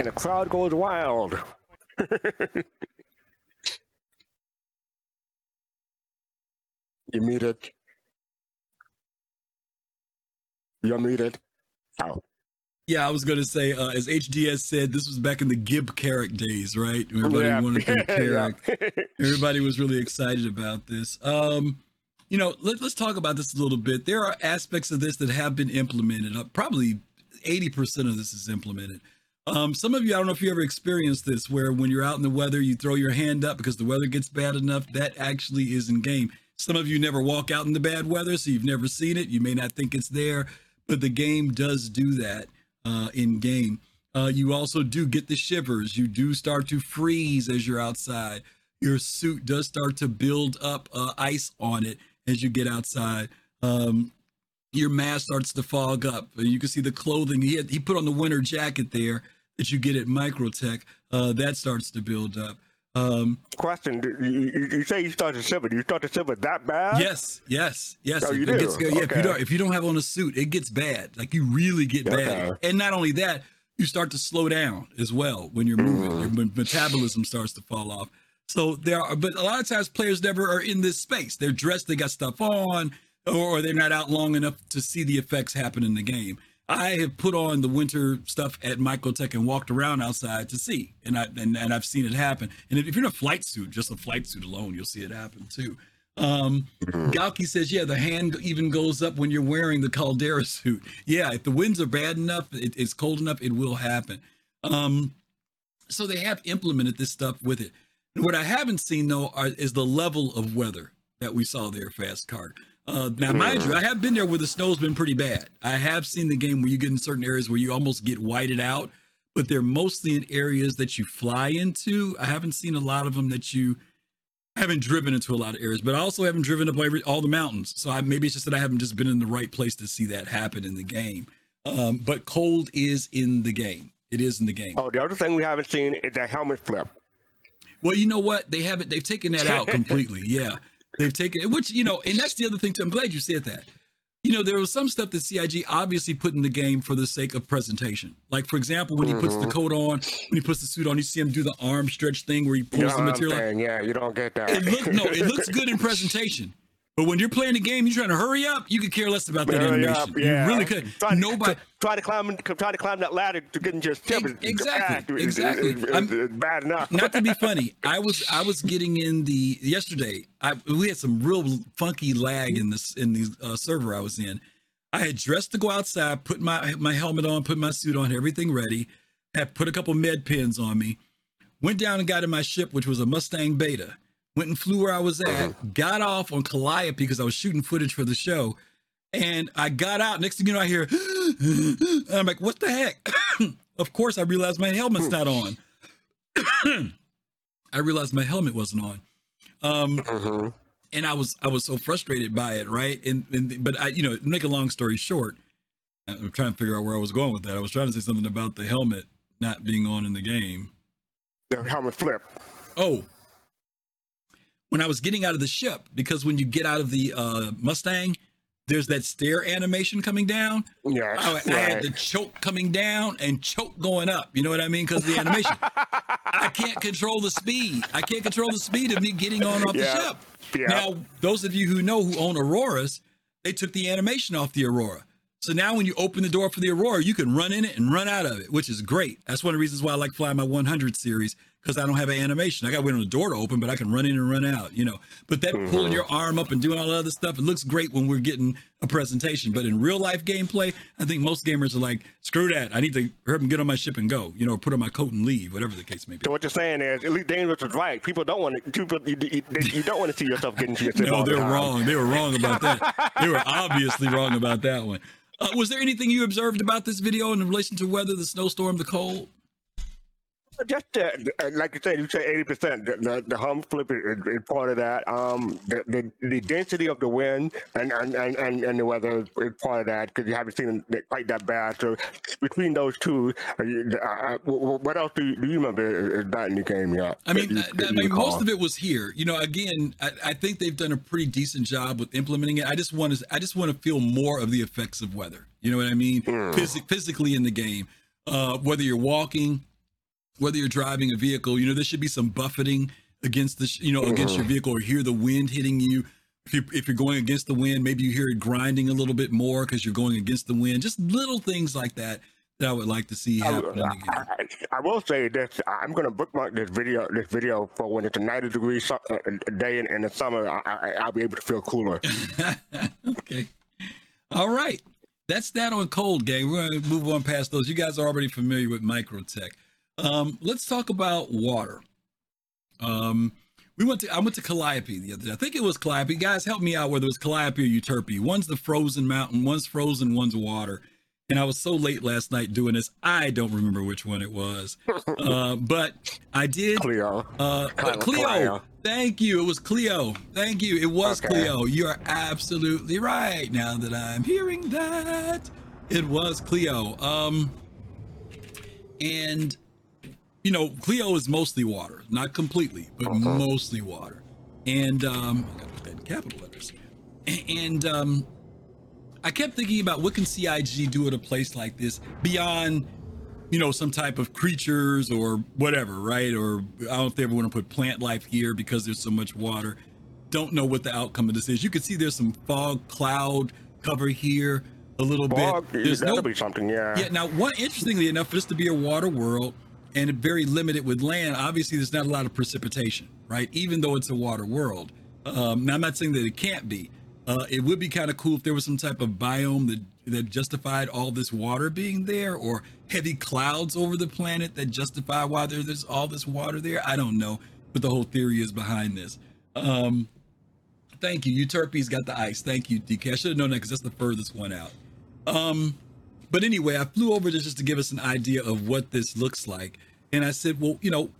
The crowd goes wild. You muted. You're muted. Ow. Yeah, I was going to say, uh, as H D S said, this was back in the Gib Carrack days, right? Everybody yeah. wanted to do Carrack. Yeah. Everybody was really excited about this. Um, you know, let, let's talk about this a little bit. There are aspects of this that have been implemented. Uh, probably eighty percent of this is implemented. Um, some of you, I don't know if you ever experienced this, where when you're out in the weather, you throw your hand up because the weather gets bad enough. That actually is in game. Some of you never walk out in the bad weather, so you've never seen it. You may not think it's there, but the game does do that uh, in game. Uh, you also do get the shivers. You do start to freeze as you're outside. Your suit does start to build up uh, ice on it as you get outside. Um, your mask starts to fog up. You can see the clothing. He, had, he put on the winter jacket there that you get at Microtech, uh, that starts to build up. Um, Question, you, you say you start to shiver. Do you start to shiver that bad? Yes, yes, yes. Oh, you do? Gets, yeah, okay. if, you don't, if you don't have on a suit, it gets bad. Like, you really get okay. bad. And not only that, you start to slow down as well when you're moving. Mm. Your metabolism starts to fall off. So there are, but a lot of times players never are in this space. They're dressed, they got stuff on, or they're not out long enough to see the effects happen in the game. I have put on the winter stuff at Microtech and walked around outside to see, and I and, and I've seen it happen. And if you're in a flight suit, just a flight suit alone, you'll see it happen too. Um, Galki says, yeah, the hand even goes up when you're wearing the Caldera suit. Yeah, if the winds are bad enough, it, it's cold enough, it will happen. Um, so they have implemented this stuff with it. And what I haven't seen though are, is the level of weather that we saw there, Fast Cart. Uh, now, mind you, I have been there where the snow's been pretty bad. I have seen the game where you get in certain areas where you almost get whited out, but they're mostly in areas that you fly into. I haven't seen a lot of them that you I haven't driven into a lot of areas, but I also haven't driven up every, all the mountains. So I, maybe it's just that I haven't just been in the right place to see that happen in the game. Um, but cold is in the game. It is in the game. Oh, the other thing we haven't seen is that helmet flip. Well, you know what? They haven't. They've taken that out completely. Yeah. They've taken it, which, you know, and that's the other thing too. I'm glad you said that. you know, there was some stuff that C I G obviously put in the game for the sake of presentation. Like, for example, when mm-hmm. he puts the coat on, when he puts the suit on, you see him do the arm stretch thing where he pulls you know the material. Saying, yeah, you don't get that. It look, no, it looks good in presentation. But when you're playing the game, you're trying to hurry up. You could care less about that hurry animation. Up, yeah. You really could. Try, Nobody try to climb, try to climb that ladder to get into your temper. Exactly, ah, exactly. It's, it's, it's bad enough. Not to be funny, I was I was getting in the yesterday. I, we had some real funky lag in this in the uh, server I was in. I had dressed to go outside, put my my helmet on, put my suit on, everything ready. Had put a couple med pins on me. Went down and got in my ship, which was a Mustang Beta. Went and flew where I was at, got off on Calliope because I was shooting footage for the show. And I got out, next thing you know, I hear, and I'm like, what the heck? Of course, I realized my helmet's not on. I realized my helmet wasn't on. Um, uh-huh. And I was I was so frustrated by it, right? And, and But, I, you know, make a long story short, I'm trying to figure out where I was going with that. I was trying to say something about the helmet not being on in the game. The helmet flip. Oh. When I was getting out of the ship, because when you get out of the uh, Mustang, there's that stair animation coming down. Yeah, I, right. I had the choke coming down and choke going up. You know what I mean? Because of the animation. I can't control the speed. I can't control the speed of me getting on off yeah. the ship. Yeah. Now, those of you who know who own Auroras, they took the animation off the Aurora. So now when you open the door for the Aurora, you can run in it and run out of it, which is great. That's one of the reasons why I like flying my one hundred series. Because I don't have an animation. I got to wait on the door to open, but I can run in and run out, you know. But that mm-hmm. pulling your arm up and doing all that other stuff, it looks great when we're getting a presentation. But in real life gameplay, I think most gamers are like, screw that. I need to hurry and get on my ship and go, you know, put on my coat and leave, whatever the case may be. So what you're saying is, at least Dangerous is right. People don't want to, people, you, you, you don't want to see yourself getting to your ship. No, they're the wrong. They were wrong about that. They were obviously wrong about that one. Uh, was there anything you observed about this video in relation to weather, the snowstorm, the cold? Just uh, like you said, you said eighty percent. The the hum flip is, is part of that. Um, the, the the density of the wind and and, and, and the weather is part of that because you haven't seen it quite that bad. So between those two, uh, what else do you, do you remember is not in the game yet? I mean, you, I mean most of it was here. You know, again, I, I think they've done a pretty decent job with implementing it. I just want to I just want to feel more of the effects of weather. You know what I mean? Mm. Physi- physically in the game, uh, whether you're walking. Whether you're driving a vehicle, you know, there should be some buffeting against the, sh- you know, mm-hmm. against your vehicle or hear the wind hitting you. If you're, if you're going against the wind, maybe you hear it grinding a little bit more because you're going against the wind. Just little things like that that I would like to see happen. I, I, I, I will say this. I'm going to bookmark this video this video for when it's a ninety degree su- day in, in the summer. I, I, I'll be able to feel cooler. Okay. All right. That's that on cold, gang. We're going to move on past those. You guys are already familiar with Microtech. Um, let's talk about water. Um, we went to, I went to Calliope the other day. I think it was Calliope. Guys, help me out whether it was Calliope or Euterpe. One's the frozen mountain, one's frozen, one's water. And I was so late last night doing this. I don't remember which one it was, uh, but I did. Clio. Uh, uh, Clio. Thank you. It was Clio. Thank you. It was okay. Clio. You are absolutely right. Now that I'm hearing that, it was Clio. Um, and you know, Clio is mostly water, not completely, but okay. mostly water. And um, I gotta put that in capital letters. And um, I kept thinking about what can C I G do at a place like this beyond, you know, some type of creatures or whatever, right? Or I don't think ever want to put plant life here because there's so much water. Don't know what the outcome of this is. You can see there's some fog cloud cover here a little fog, bit. There's no, be something, yeah. Yeah. Now, what interestingly enough, for this to be a water world. And very limited with land, obviously there's not a lot of precipitation, right? Even though it's a water world. Um, now I'm not saying that it can't be. Uh, it would be kind of cool if there was some type of biome that, that justified all this water being there or heavy clouds over the planet that justify why there, there's all this water there. I don't know what the whole theory is behind this. Um, thank you. Euterpe's got the ice. Thank you, D K. I should have known that because that's the furthest one out. Um, But anyway, I flew over this just to give us an idea of what this looks like. And I said, well, you know,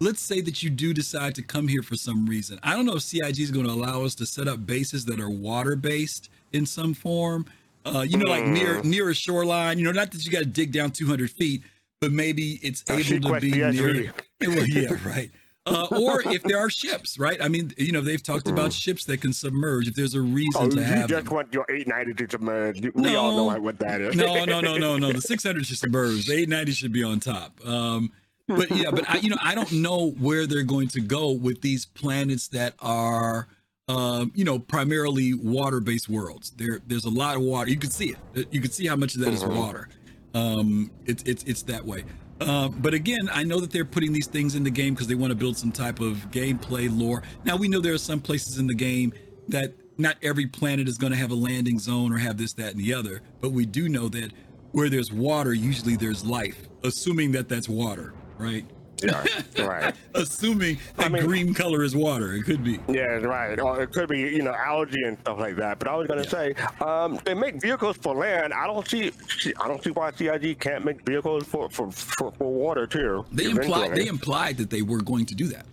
let's say that you do decide to come here for some reason. I don't know if C I G is going to allow us to set up bases that are water-based in some form. Uh, you know, like near near a shoreline. You know, not that you got to dig down two hundred feet, but maybe it's able to be near. Well, yeah, right. uh, or if there are ships, right? I mean, you know, they've talked about ships that can submerge if there's a reason oh, to you have. You just them. Want your eight ninety to submerge. We no, all know what that is. no, no, no, no, no. The six hundred should submerge. The eight ninety should be on top. Um, but yeah, but I, you know, I don't know where they're going to go with these planets that are, um, you know, primarily water-based worlds. There, there's a lot of water. You can see it. You can see how much of that mm-hmm. is water. Um, it's it's it's that way. Uh, but again, I know that they're putting these things in the game because they want to build some type of gameplay lore. Now, we know there are some places in the game that not every planet is going to have a landing zone or have this, that, and the other. But we do know that where there's water, usually there's life, assuming that that's water, right? Yeah, right. Assuming that I mean, green color is water, it could be. Yeah, right. Or it could be, you know, algae and stuff like that. But I was gonna yeah. say, um, they make vehicles for land. I don't see, I don't see why C I G can't make vehicles for for, for, for water too. They implied, they implied that they were going to do that.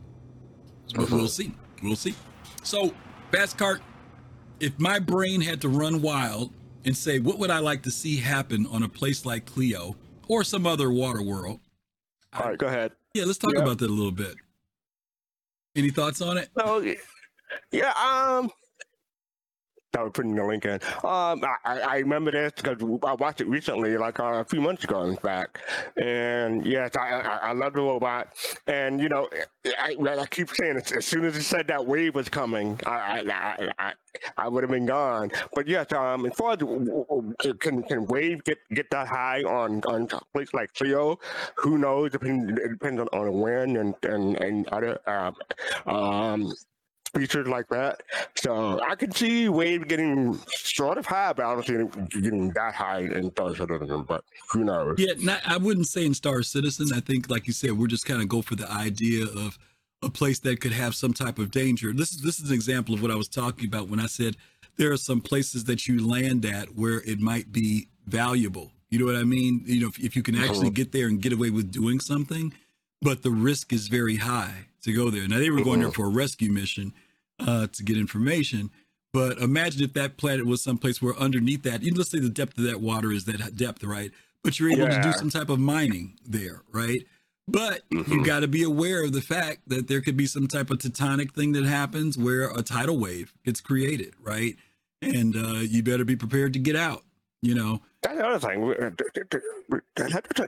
But mm-hmm. we'll see. We'll see. So, Fast Cart, if my brain had to run wild and say, what would I like to see happen on a place like Clio or some other water world? All I, right, go ahead. Yeah, let's talk yeah. about that a little bit. Any thoughts on it? No, yeah, um, I was putting the link in. Um, I, I remember this because I watched it recently, like uh, a few months ago, in fact. And yes, I, I, I love the robot. And you know, I, I keep saying, as soon as it said that wave was coming, I, I, I, I would have been gone. But yes, um, as far as can can wave get, get that high on on a place like Clio, who knows? Depend, it depends on, on wind and and and other uh, um. features like that. So I could see wave getting sort of high, but I don't see it getting that high in Star Citizen, but who knows? Yeah, not, I wouldn't say in Star Citizen. I think, like you said, we're just kind of go for the idea of a place that could have some type of danger. This is, this is an example of what I was talking about when I said there are some places that you land at where it might be valuable. You know what I mean? You know, if, if you can actually get there and get away with doing something, but the risk is very high to go there. Now, they were going there for a rescue mission uh, to get information, but imagine if that planet was someplace where underneath that, even let's say the depth of that water is that depth, right? But you're able yeah. to do some type of mining there, right? But mm-hmm. you got to be aware of the fact that there could be some type of tectonic thing that happens where a tidal wave gets created, right? And uh, you better be prepared to get out, you know? That's the other thing.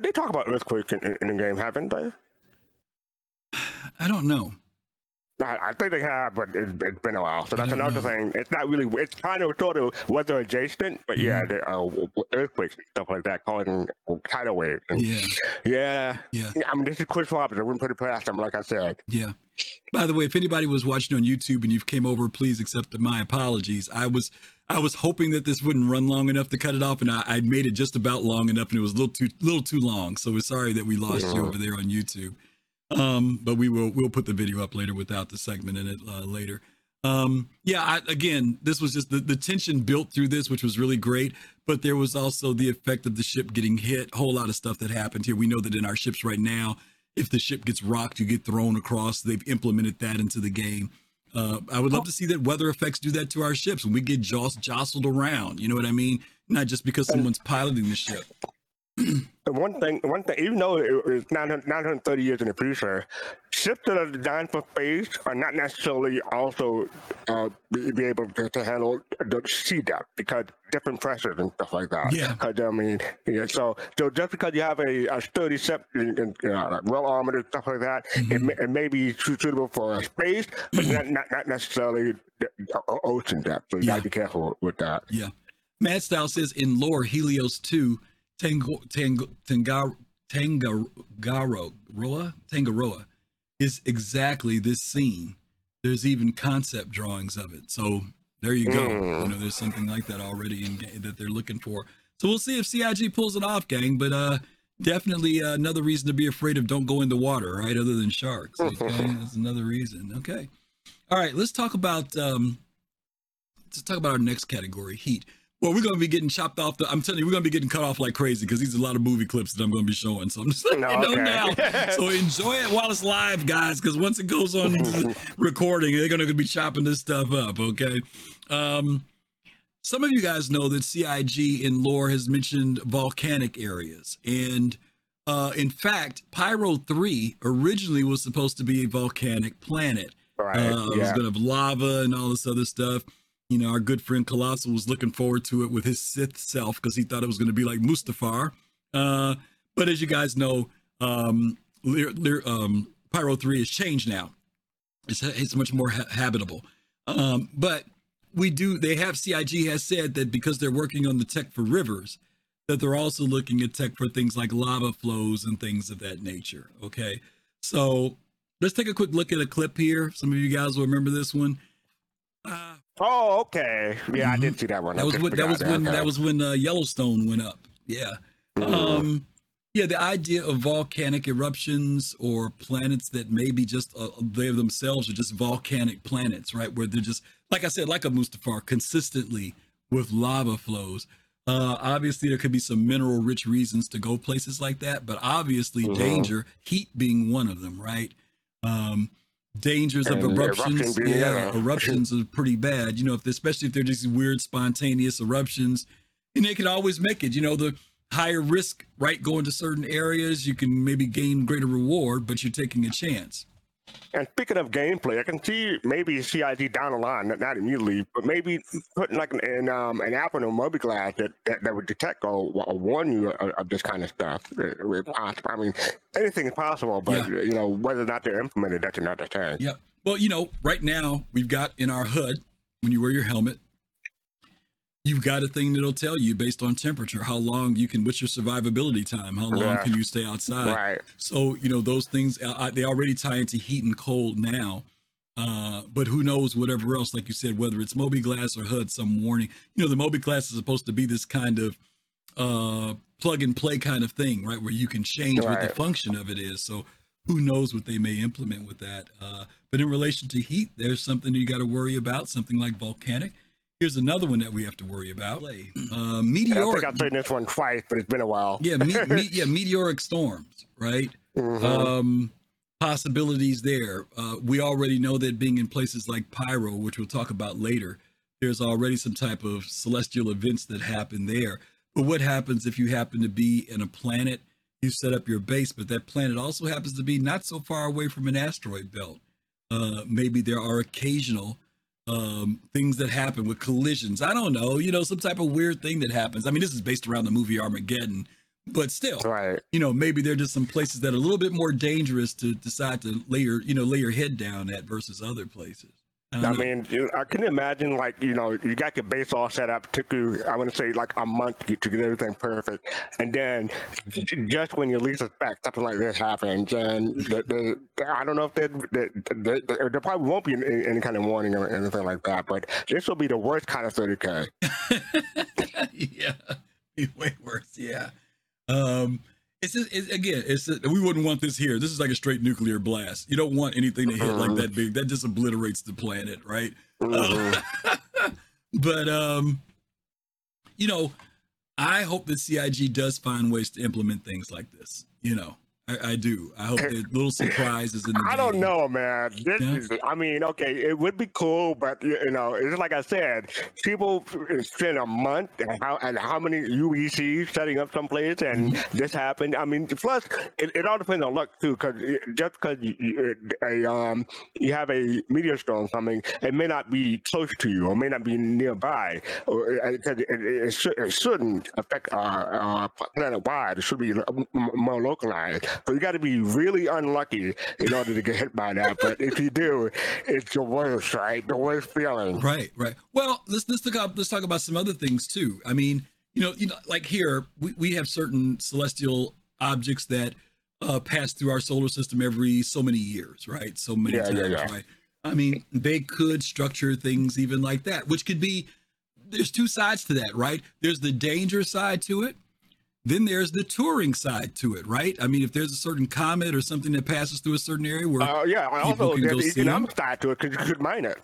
They talk about earthquakes in, in the game, haven't they? I don't know. I think they have, but it's, it's been a while. So that's another know. thing. It's not really, it's kind of sort of weather adjacent, but yeah, mm-hmm. there are earthquakes and stuff like that causing tidal waves. And yeah. yeah. Yeah. I mean, this is Chris Roberts. I wouldn't put it past them, like I said. Yeah. By the way, if anybody was watching on YouTube and you've came over, please accept my apologies. I was, I was hoping that this wouldn't run long enough to cut it off, and I, I made it just about long enough, and it was a little too, little too long. So we're sorry that we lost yeah. you over there on YouTube. Um, but we will, we'll put the video up later without the segment in it uh, later. Um, yeah, I, again, this was just the, the tension built through this, which was really great, but there was also the effect of the ship getting hit, a whole lot of stuff that happened here. We know that in our ships right now, if the ship gets rocked, you get thrown across. They've implemented that into the game. Uh, I would love to see that weather effects do that to our ships when we get jost- jostled around, you know what I mean? Not just because someone's piloting the ship. One thing, one thing, even though it's nine hundred thirty years in the future, ships that are designed for space are not necessarily also uh, be, be able to, to handle the sea depth because different pressures and stuff like that. Yeah. Because I mean, yeah, so so just because you have a, a sturdy ship, and, and, uh, like well armored and stuff like that, mm-hmm. it, it may be suitable for space, but mm-hmm. not, not not necessarily the, the ocean depth. So you yeah. gotta be careful with that. Yeah. Mad Style says in lore, Helios two. Tango, Tango, Tangar, Tangaroa, Tangaroa is exactly this scene. There's even concept drawings of it. So there you go. Mm. You know, there's something like that already in game that they're looking for. So we'll see if C I G pulls it off, gang. But uh, definitely uh, another reason to be afraid of. Don't go in the water, right? Other than sharks. Okay? That's another reason. Okay. All right. Let's talk about. Um, let's talk about our next category: heat. Well, we're going to be getting chopped off. The, I'm telling you, we're going to be getting cut off like crazy because these are a lot of movie clips that I'm going to be showing. So I'm just letting no, you know okay. now. So enjoy it while it's live, guys, because once it goes on recording, they're going to be chopping this stuff up, okay? Um, some of you guys know that C I G in lore has mentioned volcanic areas. And Uh, in fact, Pyro three originally was supposed to be a volcanic planet. Right. Uh, yeah. It was going to have lava and all this other stuff. You know, our good friend Colossal was looking forward to it with his Sith self because he thought it was going to be like Mustafar. Uh, but as you guys know, um, Leir, Leir, um, Pyro three has changed now. It's, it's much more ha- habitable. Um, but we do, they have, C I G has said that because they're working on the tech for rivers, that they're also looking at tech for things like lava flows and things of that nature. Okay. So let's take a quick look at a clip here. Some of you guys will remember this one. Uh, oh, okay. Yeah, mm-hmm. I did see that one. That I was when, that was it. when, okay. that was when uh, Yellowstone went up. Yeah. Mm-hmm. Um, yeah. The idea of volcanic eruptions or planets that maybe just uh, they themselves are just volcanic planets, right? Where they're just, like I said, like a Mustafar, consistently with lava flows. Uh, obviously, there could be some mineral-rich reasons to go places like that, but obviously mm-hmm. danger, heat being one of them, right? Um, dangers and of eruptions, eruption yeah, eruptions are pretty bad, you know, if they, especially if they're just weird, spontaneous eruptions, and they can always make it, you know, the higher risk, right, going to certain areas, you can maybe gain greater reward, but you're taking a chance. And speaking of gameplay, I can see maybe C I G down the line, not, not immediately, but maybe putting like an an, um, an app on a Moby Glass that, that, that would detect or, or warn you of, of this kind of stuff. I mean, anything is possible, but yeah. you know, whether or not they're implemented, that's another thing. Yeah. Well, you know, right now we've got in our H U D, when you wear your helmet, you've got a thing that'll tell you based on temperature, how long you can, what's your survivability time? How long yeah. can you stay outside? Right. So, you know, those things, uh, they already tie into heat and cold now, uh, but who knows whatever else, like you said, whether it's Moby Glass or H U D, some warning, you know, the Moby Glass is supposed to be this kind of uh, plug and play kind of thing, right? Where you can change right. what the function of it is. So who knows what they may implement with that. Uh, but in relation to heat, there's something you got to worry about, something like volcanic. Here's another one that we have to worry about. Uh, meteoric. I think I've played this one twice, but it's been a while. yeah, me, me, yeah, meteoric storms, right? Mm-hmm. Um, possibilities there. Uh, we already know that being in places like Pyro, which we'll talk about later, there's already some type of celestial events that happen there. But what happens if you happen to be in a planet, you set up your base, but that planet also happens to be not so far away from an asteroid belt? Uh, maybe there are occasional Um, things that happen with collisions. I don't know, you know, some type of weird thing that happens. I mean, this is based around the movie Armageddon, but still, right. you know, maybe there are just some places that are a little bit more dangerous to decide to lay your, you know, lay your head down at versus other places. I, I mean, I can imagine, like, you know, you got your base all set up, took you, I want to say like a month to get, to get everything perfect. And then just when you least expect, something like this happens. And the, the, I don't know if there the, the, the probably won't be any, any kind of warning or anything like that, but this will be the worst kind of thirty K. yeah, way worse. Yeah. Um, It's, just, it's again, it's just, we wouldn't want this here. This is like a straight nuclear blast. You don't want anything to hit mm-hmm. like that big. That just obliterates the planet, right? Mm-hmm. Uh, but, um, you know, I hope that C I G does find ways to implement things like this, you know. I, I do. I hope that little surprises in the I game. Don't know, man. This yeah. is, I mean, okay, it would be cool, but, you know, it's like I said, people spend a month and how, and how many U E Cs setting up someplace, and mm-hmm. this happened. I mean, plus, it, it all depends on luck, too, because just because you, um, you have a meteor storm coming, it may not be close to you or may not be nearby. Or, it, it, it, it shouldn't affect our, our planet-wide. It should be more localized. So you got to be really unlucky in order to get hit by that. But if you do, it's the worst, right? The worst feeling. Right, right. Well, let's let's look up. Let's talk about some other things too. I mean, you know, you know, like here we, we have certain celestial objects that uh, pass through our solar system every so many years, right? So many yeah, times, yeah, yeah. right? I mean, they could structure things even like that, which could be. There's two sides to that, right? There's the danger side to it. Then there's the touring side to it, right? I mean, if there's a certain comet or something that passes through a certain area where uh, yeah, also, people can go see it. Yeah, also there's the economic side to it because you could mine it.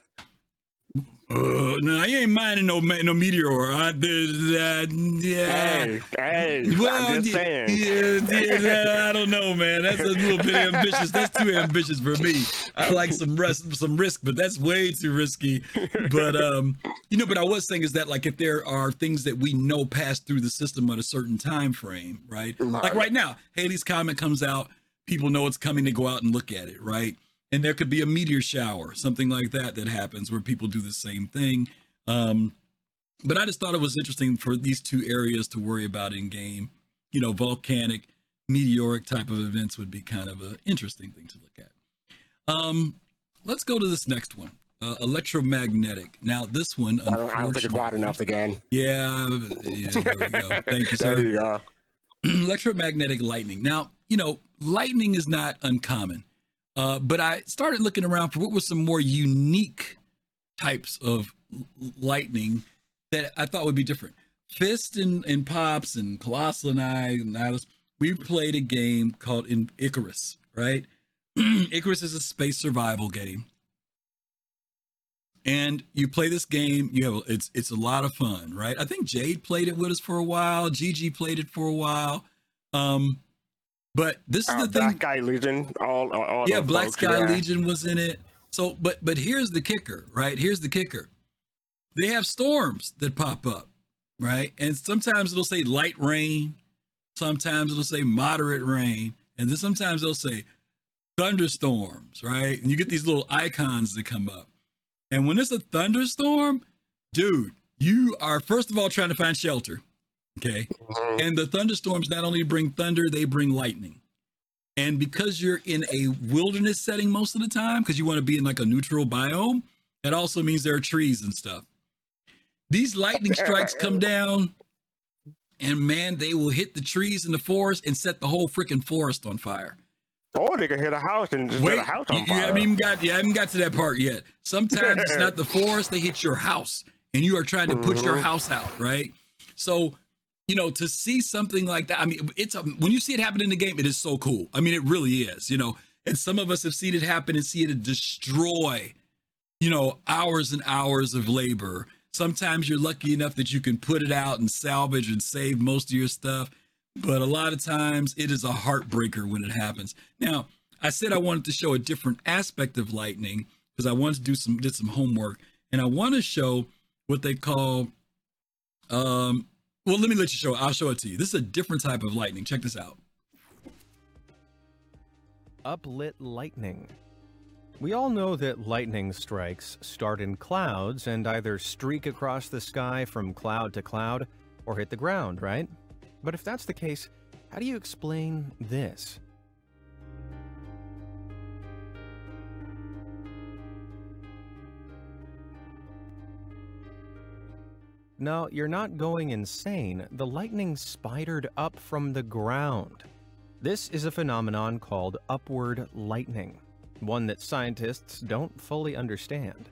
Uh, no, you ain't minding no no meteor. I, uh, yeah. Hey, hey, well, I'm just yeah, saying. Yeah, yeah, I don't know, man. That's a little bit ambitious. That's too ambitious for me. I like some risk, some risk, but that's way too risky. But um, you know, but I was saying is that like if there are things that we know pass through the system at a certain time frame, right? Right. Like right now, Halley's Comet comes out. People know it's coming to go out and look at it, right? And there could be a meteor shower, something like that, that happens where people do the same thing. Um, but I just thought it was interesting for these two areas to worry about in game. You know, volcanic, meteoric type of events would be kind of an interesting thing to look at. Um, let's go to this next one, uh, electromagnetic. Now, this one, I don't, I don't think it's wide enough again. Yeah, yeah, there we go. Thank you, sir. There you go. Electromagnetic lightning. Now, you know, lightning is not uncommon. Uh, but I started looking around for what were some more unique types of lightning that I thought would be different. Fist and, and Pops and Colossal and I, and I was, we played a game called in Icarus, right? Icarus is a space survival game. And you play this game, you have, it's, it's a lot of fun, right? I think Jade played it with us for a while. Gigi played it for a while. Um, But this is uh, the Black thing. Black Sky Legion, all, all, all yeah, Black folks, Sky yeah. Legion was in it. So, but but here's the kicker, right? Here's the kicker. They have storms that pop up, right? And sometimes it'll say light rain, sometimes it'll say moderate rain, and then sometimes they'll say thunderstorms, right? And you get these little icons that come up. And when it's a thunderstorm, dude, you are first of all trying to find shelter. Okay. And the thunderstorms not only bring thunder, they bring lightning. And because you're in a wilderness setting most of the time, because you want to be in like a neutral biome, that also means there are trees and stuff. These lightning strikes come down and man, they will hit the trees in the forest and set the whole freaking forest on fire. Or they can hit a house and just Wait, hit a house on you, fire. You haven't even got, you haven't got to that part yet. Sometimes it's not the forest, they hit your house and you are trying to put your house out, right? So, you know, to see something like that, I mean, it's a, when you see it happen in the game, it is so cool. I mean, it really is, you know, and some of us have seen it happen and see it destroy, you know, hours and hours of labor. Sometimes you're lucky enough that you can put it out and salvage and save most of your stuff. But a lot of times it is a heartbreaker when it happens. Now, I said I wanted to show a different aspect of lightning because I wanted to do some, did some homework and I want to show what they call, um, well, let me let you show it. I'll show it to you. This is a different type of lightning. Check this out. Uplit lightning. We all know that lightning strikes start in clouds and either streak across the sky from cloud to cloud or hit the ground, right? But if that's the case, how do you explain this? No, you're not going insane. The lightning spidered up from the ground. This is a phenomenon called upward lightning, one that scientists don't fully understand.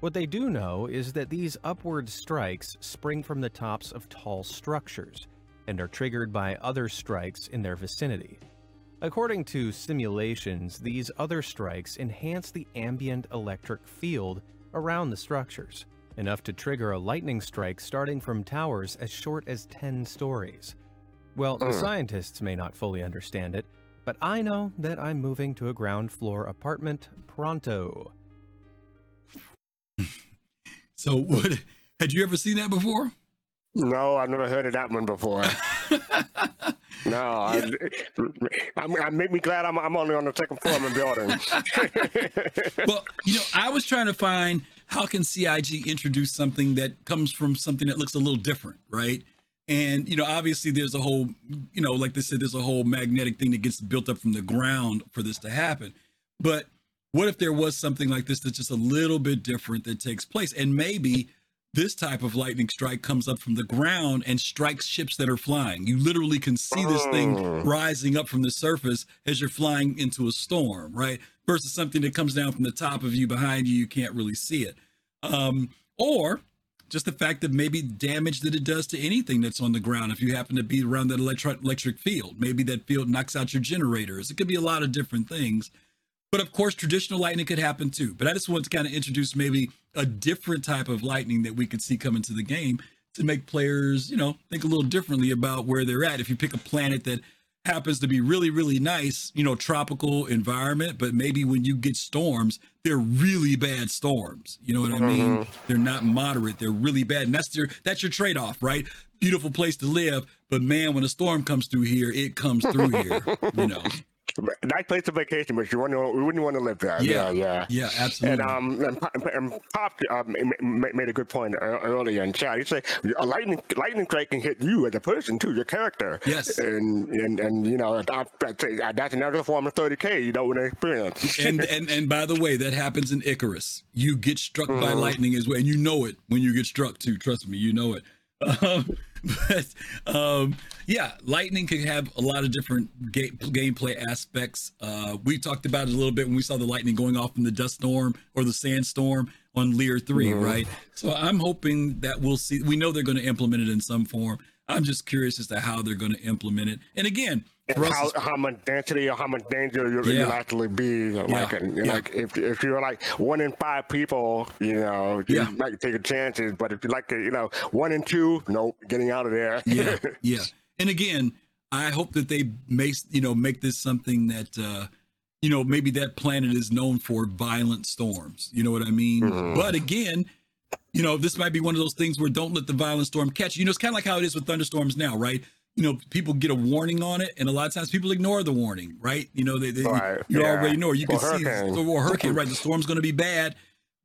What they do know is that these upward strikes spring from the tops of tall structures and are triggered by other strikes in their vicinity. According to simulations, these other strikes enhance the ambient electric field around the structures, enough to trigger a lightning strike starting from towers as short as ten stories. Well, the scientists may not fully understand it, but I know that I'm moving to a ground floor apartment pronto. So what, had you ever seen that before? No, I've never heard of that one before. No, I, I'm, I make me glad I'm, I'm only on the second floor of the building. Well, you know, I was trying to find how can C I G introduce something that comes from something that looks a little different, right? And, you know, obviously there's a whole, you know, like they said, there's a whole magnetic thing that gets built up from the ground for this to happen. But what if there was something like this that's just a little bit different that takes place? And maybe this type of lightning strike comes up from the ground and strikes ships that are flying. You literally can see this thing rising up from the surface as you're flying into a storm, right? Versus something that comes down from the top of you behind you, you can't really see it. Um, or just the fact that maybe damage that it does to anything that's on the ground. If you happen to be around that electric electric field, maybe that field knocks out your generators. It could be a lot of different things, But of course, traditional lightning could happen too. But I just wanted to kind of introduce maybe a different type of lightning that we could see come into the game to make players, you know, think a little differently about where they're at. If you pick a planet that happens to be really, really nice, you know, tropical environment, but maybe when you get storms, they're really bad storms. You know what I mean? Mm-hmm. They're not moderate. They're really bad. And that's your, that's your trade-off, right? Beautiful place to live, but man, when a storm comes through here, it comes through here, you know? Nice place to vacation, but you wouldn't, you wouldn't want to live there. Yeah, yeah, yeah, yeah, absolutely. And um, and, and Pop um, made a good point earlier in chat. He said a lightning lightning strike can hit you as a person too, your character. Yes. And and, and you know, I, I'd say that's another form of thirty K. You don't want to experience. And and and by the way, that happens in Icarus. You get struck mm-hmm. by lightning as well, and you know it when you get struck too. Trust me, you know it. Um, but um, yeah, lightning can have a lot of different game, gameplay aspects. Uh, we talked about it a little bit when we saw the lightning going off in the dust storm or the sandstorm on Leir three, mm. right? So I'm hoping that we'll see. We know they're going to implement it in some form. I'm just curious as to how they're going to implement it. And again, and how, how much density or how much danger you'll yeah. actually be. Like, yeah. and, yeah. like if if you're like one in five people, you know, you yeah. might take a chances. But if you like, to, you know, one in two, nope, getting out of there. yeah, yeah. And again, I hope that they make you know make this something that uh, you know maybe that planet is known for violent storms. You know what I mean? Mm. But again. You know, this might be one of those things where don't let the violent storm catch you. You know, it's kind of like how it is with thunderstorms now, right? You know, people get a warning on it, and a lot of times people ignore the warning, right? You know, they, they right. you, you yeah. already know, or you can well, see the well, hurricane, right? The storm's going to be bad,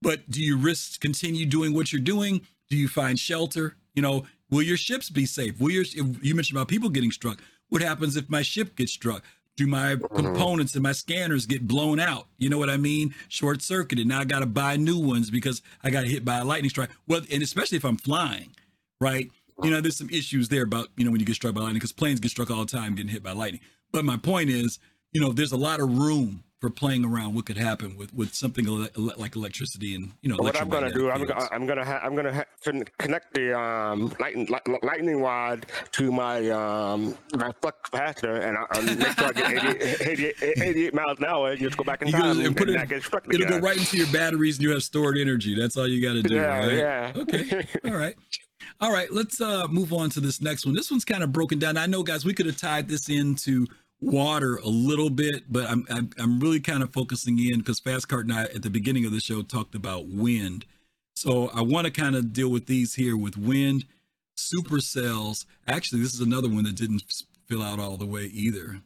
but do you risk continue doing what you're doing? Do you find shelter? You know, will your ships be safe? Will your you mentioned about people getting struck? What happens if my ship gets struck? Do my components and my scanners get blown out? You know what I mean? Short circuited. Now I got to buy new ones because I got hit by a lightning strike. Well, and especially if I'm flying, right? You know, there's some issues there about, you know, when you get struck by lightning because planes get struck all the time getting hit by lightning. But my point is, you know, there's a lot of room for playing around what could happen with, with something ele- ele- like electricity and, you know, what I'm going to do, I'm going I'm going to ha- I'm going to ha- connect the um, lightning, li- lightning rod to my, um, my flux capacitor and I, I'll make sure I get eighty-eight miles an hour and just go back in time and, put and it, not get struck again. It'll go right into your batteries and you have stored energy. That's all you got to do. Yeah, right? yeah. Okay. All right. All right. Let's uh, move on to this next one. This one's kind of broken down. I know, guys, we could have tied this into water a little bit, but I'm I'm, I'm really kind of focusing in because Fast Cart and I at the beginning of the show talked about wind, so I want to kind of deal with these here with wind, supercells. Actually, this is another one that didn't fill out all the way either.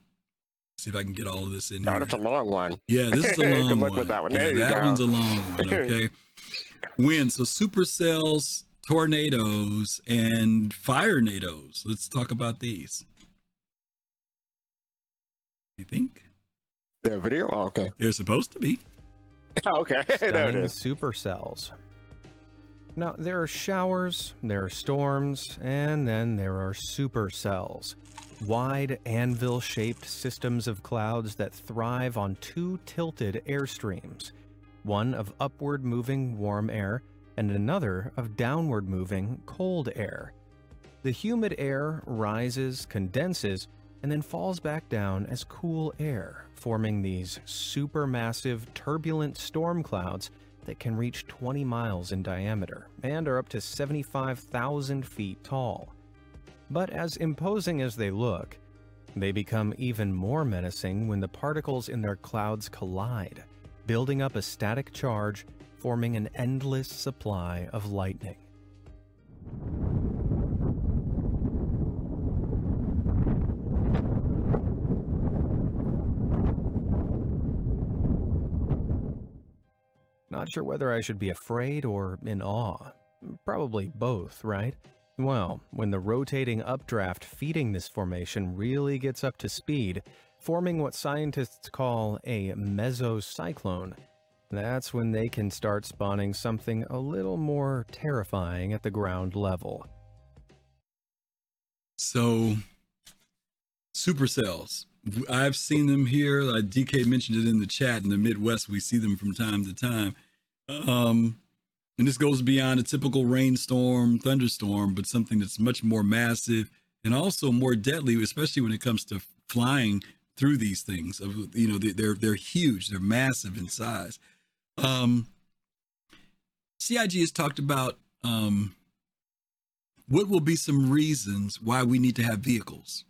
See if I can get all of this in. No, here. That's a long one. Yeah, this is a long Good luck one. With that one. Yeah, that go. One's a long one. Okay, wind. So supercells, tornadoes, and fire nados. Let's talk about these. You think? Their video? Oh, okay. They're supposed to be. Oh, okay. There it is. Supercells. Now, there are showers, there are storms, and then there are supercells. Wide, anvil-shaped systems of clouds that thrive on two tilted airstreams. One of upward-moving warm air, and another of downward-moving cold air. The humid air rises, condenses, and then falls back down as cool air, forming these supermassive, turbulent storm clouds that can reach twenty miles in diameter and are up to seventy-five thousand feet tall. But as imposing as they look, they become even more menacing when the particles in their clouds collide, building up a static charge, forming an endless supply of lightning. Not sure whether I should be afraid or in awe. Probably both, right? Well, when the rotating updraft feeding this formation really gets up to speed, forming what scientists call a mesocyclone, that's when they can start spawning something a little more terrifying at the ground level. So, supercells. I've seen them here. Like D K mentioned it in the chat. In the Midwest, we see them from time to time. Um, and this goes beyond a typical rainstorm, thunderstorm, but something that's much more massive and also more deadly, especially when it comes to flying through these things. Of, you know, they're they're huge. They're massive in size. Um, C I G has talked about um, what will be some reasons why we need to have vehicles,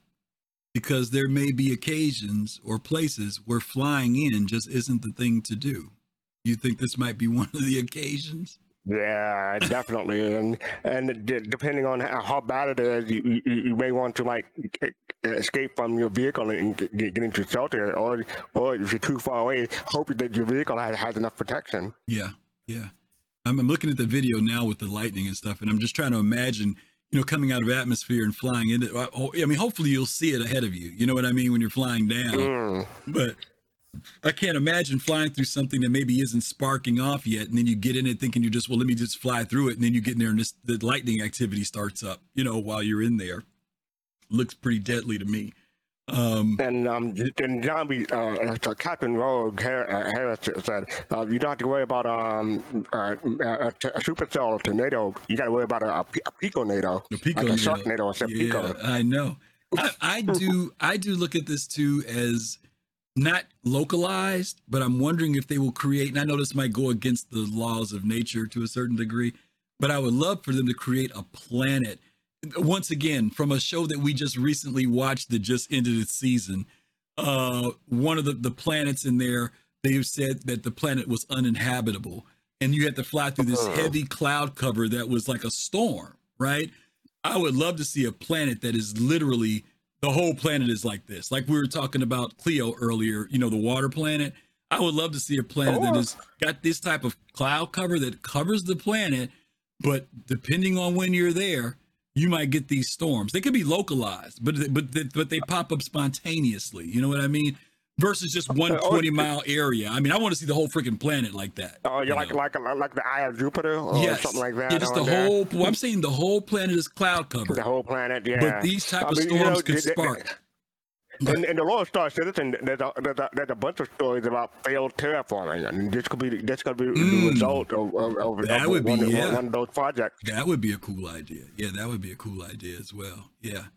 because there may be occasions or places where flying in just isn't the thing to do. You think this might be one of the occasions? Yeah, definitely. and and d- depending on how, how bad it is, you, you, you may want to like escape from your vehicle and get, get into shelter, or or if you're too far away, hope that your vehicle has, has enough protection. Yeah, yeah. I'm, I'm looking at the video now with the lightning and stuff, and I'm just trying to imagine, you know, coming out of atmosphere and flying into. I mean, hopefully you'll see it ahead of you. You know what I mean, when you're flying down, mm. but. I can't imagine flying through something that maybe isn't sparking off yet, and then you get in it thinking you just, well, let me just fly through it, and then you get in there and this, the lightning activity starts up, you know, while you're in there. Looks pretty deadly to me. Um, and um, and John, we, uh, Captain Rogue Harris said, uh, you don't have to worry about um, uh, a, t- a supercell tornado. You got to worry about a, a pico tornado, like a shark tornado. Yeah, I know. I, I do. I do look at this too as. Not localized, but I'm wondering if they will create, and I know this might go against the laws of nature to a certain degree, but I would love for them to create a planet. Once again, from a show that we just recently watched that just ended its season, uh, one of the, the planets in there, they said that the planet was uninhabitable, and you had to fly through this heavy cloud cover that was like a storm, right? I would love to see a planet that is literally the whole planet is like this. Like we were talking about Clio earlier, you know, the water planet. I would love to see a planet oh. that has got this type of cloud cover that covers the planet, but depending on when you're there, you might get these storms. They could be localized, but but they, but they pop up spontaneously. You know what I mean? Versus just one twenty mile area. I mean, I want to see the whole freaking planet like that. Oh, you're you like know? like like the eye of Jupiter or yes. something like that. It's the there. whole. Well, I'm saying the whole planet is cloud covered. The whole planet, yeah. But these type I of mean, storms you know, could they, spark. They, But, in, in the Royal Star Citizen, there's a, there's, a, there's a bunch of stories about failed terraforming, and this could be that's going to be mm, the result of, of, of, that of would one, be, yeah. one of those projects. That would be a cool idea. Yeah, that would be a cool idea as well. Yeah.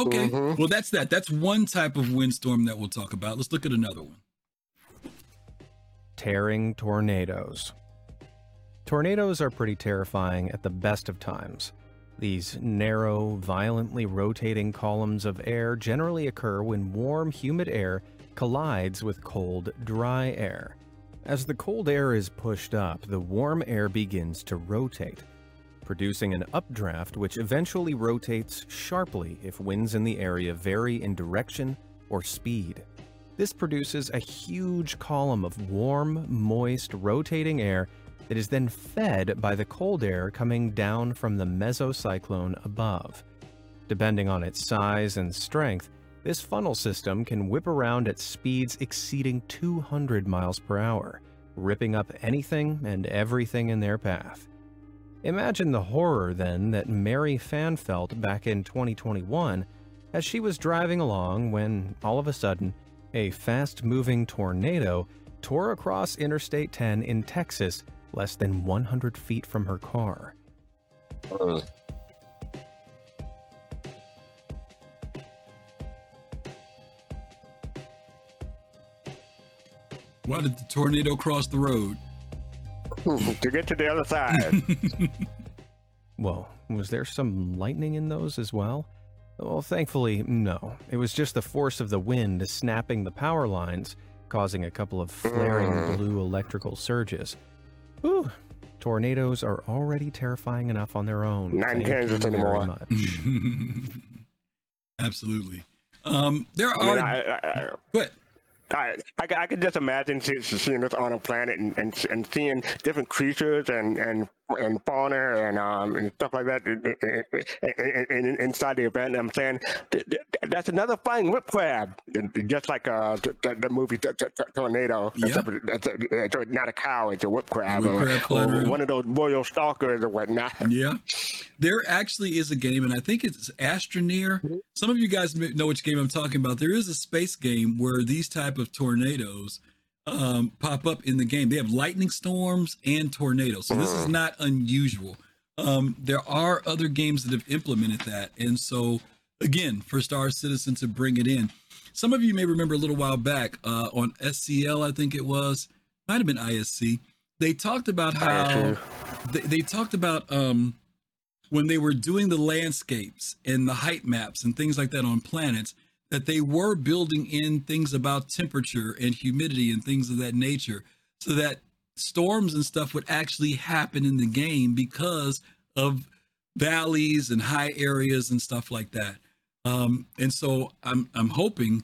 Okay. Mm-hmm. Well, that's that. That's one type of windstorm that we'll talk about. Let's look at another one. Tearing tornadoes. Tornadoes are pretty terrifying at the best of times. These narrow, violently rotating columns of air generally occur when warm, humid air collides with cold, dry air. As the cold air is pushed up, the warm air begins to rotate, producing an updraft which eventually rotates sharply if winds in the area vary in direction or speed. This produces a huge column of warm, moist, rotating air that is then fed by the cold air coming down from the mesocyclone above. Depending on its size and strength, this funnel system can whip around at speeds exceeding two hundred miles per hour, ripping up anything and everything in their path. Imagine the horror, then, that Mary Fan felt back in twenty twenty-one as she was driving along when, all of a sudden, a fast-moving tornado tore across Interstate ten in Texas less than one hundred feet from her car. Uh. Why did the tornado cross the road? To get to the other side. Whoa, was there some lightning in those as well? Well, thankfully, no. It was just the force of the wind snapping the power lines, causing a couple of flaring mm. blue electrical surges. Whew, tornadoes are already terrifying enough on their own. Nine tens anymore. Absolutely. Um, there are... I mean, I, I, I... But... I, I, I could just imagine seeing this on a planet and, and, and seeing different creatures and, and, and fauna and um and stuff like that inside the event. And I'm saying that's another flying whip crab, just like uh, the, the movie Tornado. Yeah. It's not a cow, it's a whip crab, whip or, crab or one of those royal stalkers or whatnot. Yeah, there actually is a game, and I think it's Astroneer. Some of you guys know which game I'm talking about. There is a space game where these type of tornadoes um, pop up in the game. They have lightning storms and tornadoes, so this is not unusual. Um, there are other games that have implemented that, and so again for Star Citizen to bring it in. Some of you may remember a little while back uh, on S C L, I think it was, might have been I S C. They talked about how they, they talked about um, when they were doing the landscapes and the height maps and things like that on planets, that they were building in things about temperature and humidity and things of that nature, so that storms and stuff would actually happen in the game because of valleys and high areas and stuff like that. Um, and so I'm, I'm hoping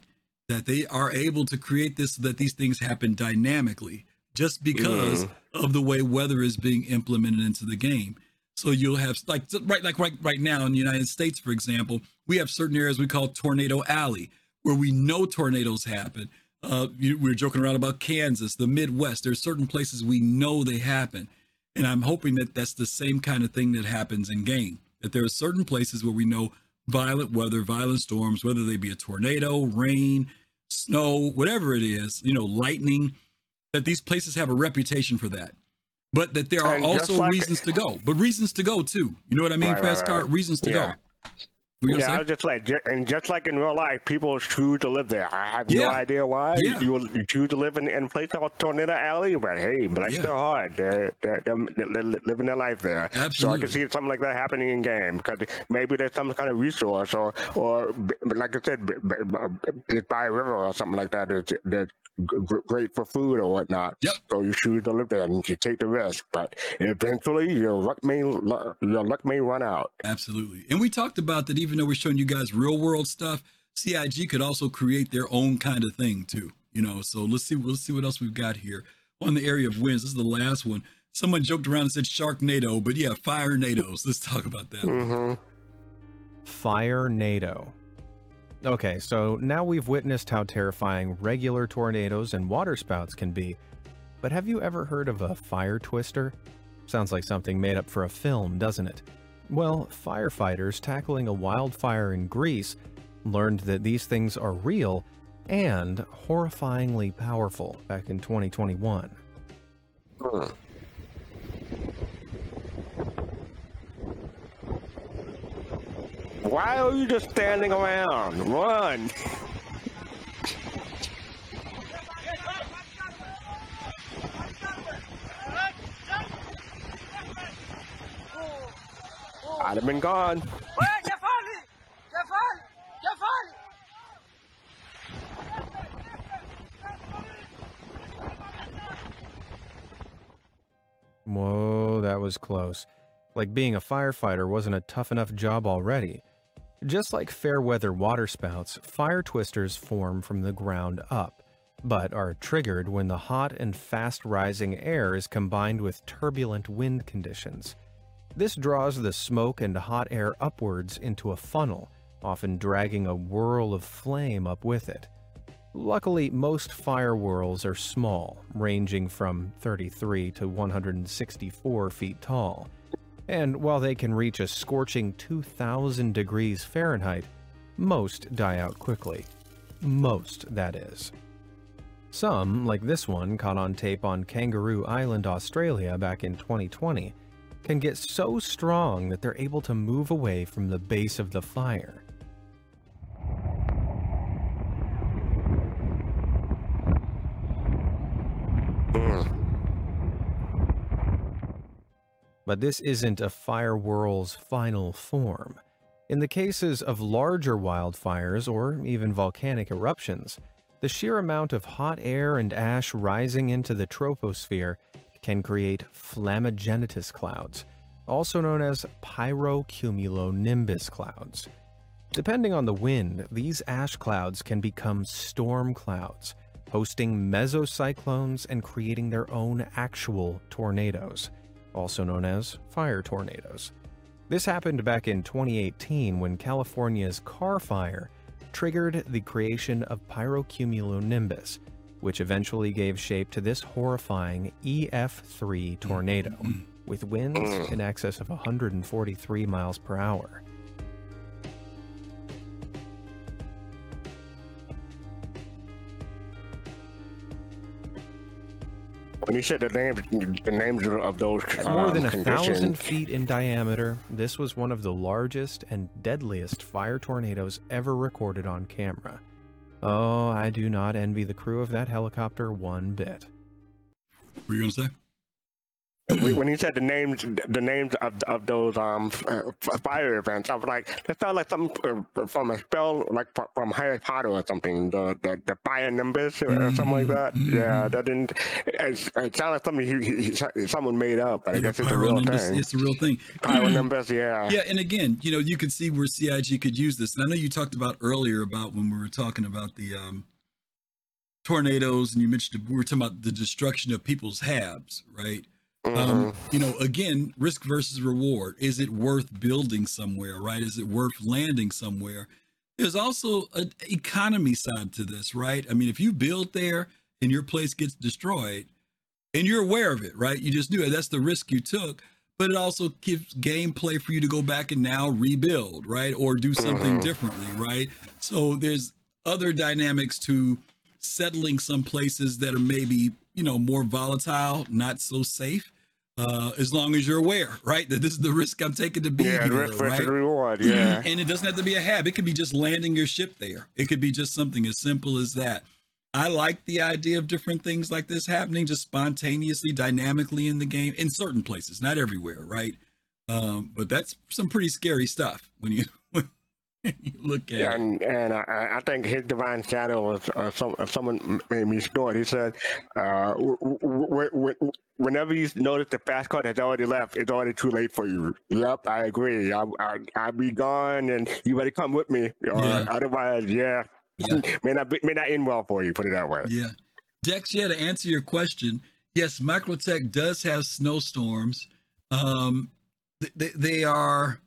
that they are able to create this so that these things happen dynamically, just because mm. of the way weather is being implemented into the game. So you'll have like right, like right, right now in the United States, for example, we have certain areas we call Tornado Alley, where we know tornadoes happen. Uh, you, we were joking around about Kansas, the Midwest. There's certain places we know they happen. And I'm hoping that that's the same kind of thing that happens in game, that there are certain places where we know violent weather, violent storms, whether they be a tornado, rain, snow, whatever it is, you know, lightning, that these places have a reputation for that. But that there are and also like reasons it. to go, but reasons to go too. You know what I mean? Right, Fast Cart, right, right. reasons to yeah. go. You know yeah, I was just like, and just like in real life, people choose to live there. I have yeah. no idea why yeah. you, you choose to live in in place called Tornado Alley, but hey, but it's yeah. still hard. They're, they're, they're, they're living their life there. Absolutely. So I can see something like that happening in game, because maybe there's some kind of resource, or or like I said, it's by a river or something like that. It's, it's, great for food or whatnot. Yep. So you choose to live there and you take the risk, but eventually your luck may your luck may run out. Absolutely. And we talked about that. Even though we're showing you guys real world stuff, C I G could also create their own kind of thing too. You know. So let's see. Let's see what else we've got here on the area of winds. This is the last one. Someone joked around and said Sharknado, but yeah, fire nados. Let's talk about that. Mm-hmm. Fire nado. Okay, so now we've witnessed how terrifying regular tornadoes and waterspouts can be, but have you ever heard of a fire twister? Sounds like something made up for a film, doesn't it? Well, firefighters tackling a wildfire in Greece learned that these things are real and horrifyingly powerful back in twenty twenty-one. Uh. Why are you just standing around? Run! I'd have been gone. Whoa, that was close. Like being a firefighter wasn't a tough enough job already. Just like fair-weather waterspouts, fire twisters form from the ground up, but are triggered when the hot and fast-rising air is combined with turbulent wind conditions. This draws the smoke and hot air upwards into a funnel, often dragging a whirl of flame up with it. Luckily, most fire whirls are small, ranging from thirty-three to one hundred sixty-four feet tall. And while they can reach a scorching two thousand degrees Fahrenheit, most die out quickly. Most, that is. Some, like this one caught on tape on Kangaroo Island, Australia back in twenty twenty, can get so strong that they're able to move away from the base of the fire. But this isn't a fire whirl's final form. In the cases of larger wildfires or even volcanic eruptions, the sheer amount of hot air and ash rising into the troposphere can create flammagenitus clouds, also known as pyrocumulonimbus clouds. Depending on the wind, these ash clouds can become storm clouds, hosting mesocyclones and creating their own actual tornadoes, also known as fire tornadoes. This happened back in twenty eighteen when California's car fire triggered the creation of pyrocumulonimbus, which eventually gave shape to this horrifying E F three tornado, with winds in excess of one hundred forty-three miles per hour. When you said the name, the names of those um, more than a thousand feet in diameter, this was one of the largest and deadliest fire tornadoes ever recorded on camera. Oh, I do not envy the crew of that helicopter one bit. What were you gonna say? When you said the names, the names of of those um fire events, I was like, that sounds like something from a spell, like from Harry Potter or something. The the, the fire numbers or mm-hmm. something like that. Mm-hmm. Yeah, that didn't. It, it sounded like something he, he, someone made up. But yeah, I guess it's a real numbers, thing. It's the real thing. Pyro numbers, yeah. Yeah, and again, you know, you could see where C I G could use this. And I know you talked about earlier about when we were talking about the um tornadoes, and you mentioned we were talking about the destruction of people's habs, right? Um, you know, again, risk versus reward. Is it worth building somewhere, right? Is it worth landing somewhere? There's also an economy side to this, right? I mean, if you build there and your place gets destroyed and you're aware of it, right? You just knew it. That's the risk you took, but it also gives gameplay for you to go back and now rebuild, right? Or do something differently, right? So there's other dynamics to settling some places that are maybe, you know, more volatile, not so safe. Uh, as long as you're aware, right, that this is the risk I'm taking to be yeah, here, right? Reward, yeah. And it doesn't have to be a hab. It could be just landing your ship there. It could be just something as simple as that. I like the idea of different things like this happening just spontaneously, dynamically in the game, in certain places, not everywhere, right? Um, but that's some pretty scary stuff when you look at yeah, and, and I, I think his divine shadow was uh, some, someone made me snort. He said, uh, w- w- w- whenever you notice the fast cart has already left, it's already too late for you. Yep, I agree. I, I, I'll be gone and you better come with me. Or yeah. Otherwise, yeah, yeah. may, not be, may not end well for you, put it that way. Yeah. Dex, yeah, to answer your question, yes, Microtech does have snowstorms. Um, they, they are...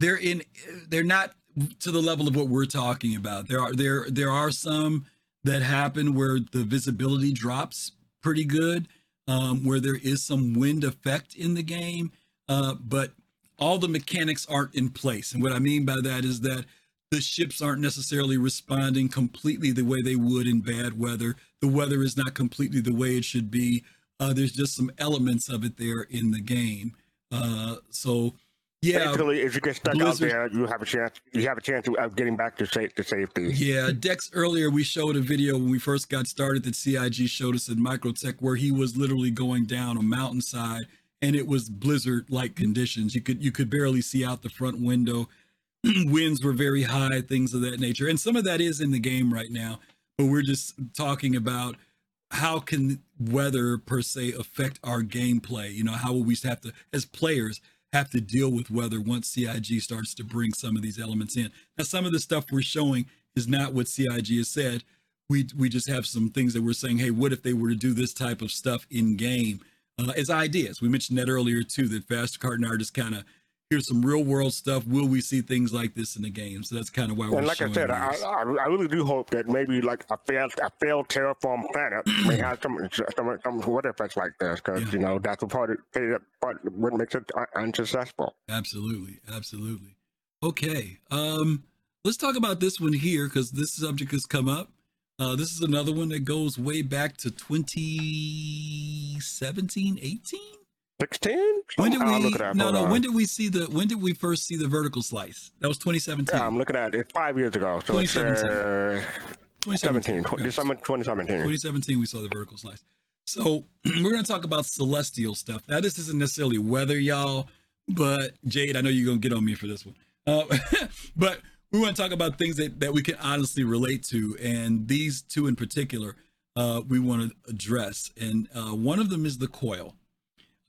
They're in. They're not to the level of what we're talking about. There are there there are some that happen where the visibility drops pretty good, um, where there is some wind effect in the game, uh, but all the mechanics aren't in place. And what I mean by that is that the ships aren't necessarily responding completely the way they would in bad weather. The weather is not completely the way it should be. Uh, there's just some elements of it there in the game. Uh, so. Yeah, basically, if you get stuck Blizzard, out there, you have a chance. You have a chance of getting back to, safe, to safety. Yeah, Dex. Earlier, we showed a video when we first got started that C I G showed us in Microtech, where he was literally going down a mountainside, and it was blizzard-like conditions. You could you could barely see out the front window. Winds were very high, things of that nature, and some of that is in the game right now. But we're just talking about how can weather per se affect our gameplay. You know, how will we have to, as players, have to deal with weather once C I G starts to bring some of these elements in. Now, some of the stuff we're showing is not what C I G has said. We we just have some things that we're saying, hey, what if they were to do this type of stuff in game? Uh, as ideas, we mentioned that earlier too, that Fast Cart and I are just kind of, here's some real world stuff. Will we see things like this in the game? So that's kind of why we're. And like showing I said, I, I I really do hope that maybe like a failed a failed terraform planet may have some some some weather effects like this, because yeah. you know that's the part that what makes it unsuccessful. Absolutely, absolutely. Okay, um, let's talk about this one here because this subject has come up. Uh, this is another one that goes way back to twenty seventeen, eighteen sixteen When did we look at no no on. when did we see the when did we first see the vertical slice? That was twenty seventeen. Yeah, I'm looking at it five years ago. So twenty seventeen. It's, uh, twenty seventeen. twenty seventeen. December twenty seventeen. twenty seventeen we saw the vertical slice. So we're gonna talk about celestial stuff. Now this isn't necessarily weather, y'all, but Jade, I know you're gonna get on me for this one. Uh, but we want to talk about things that, that we can honestly relate to, and these two in particular uh, we want to address. And uh, one of them is the coil.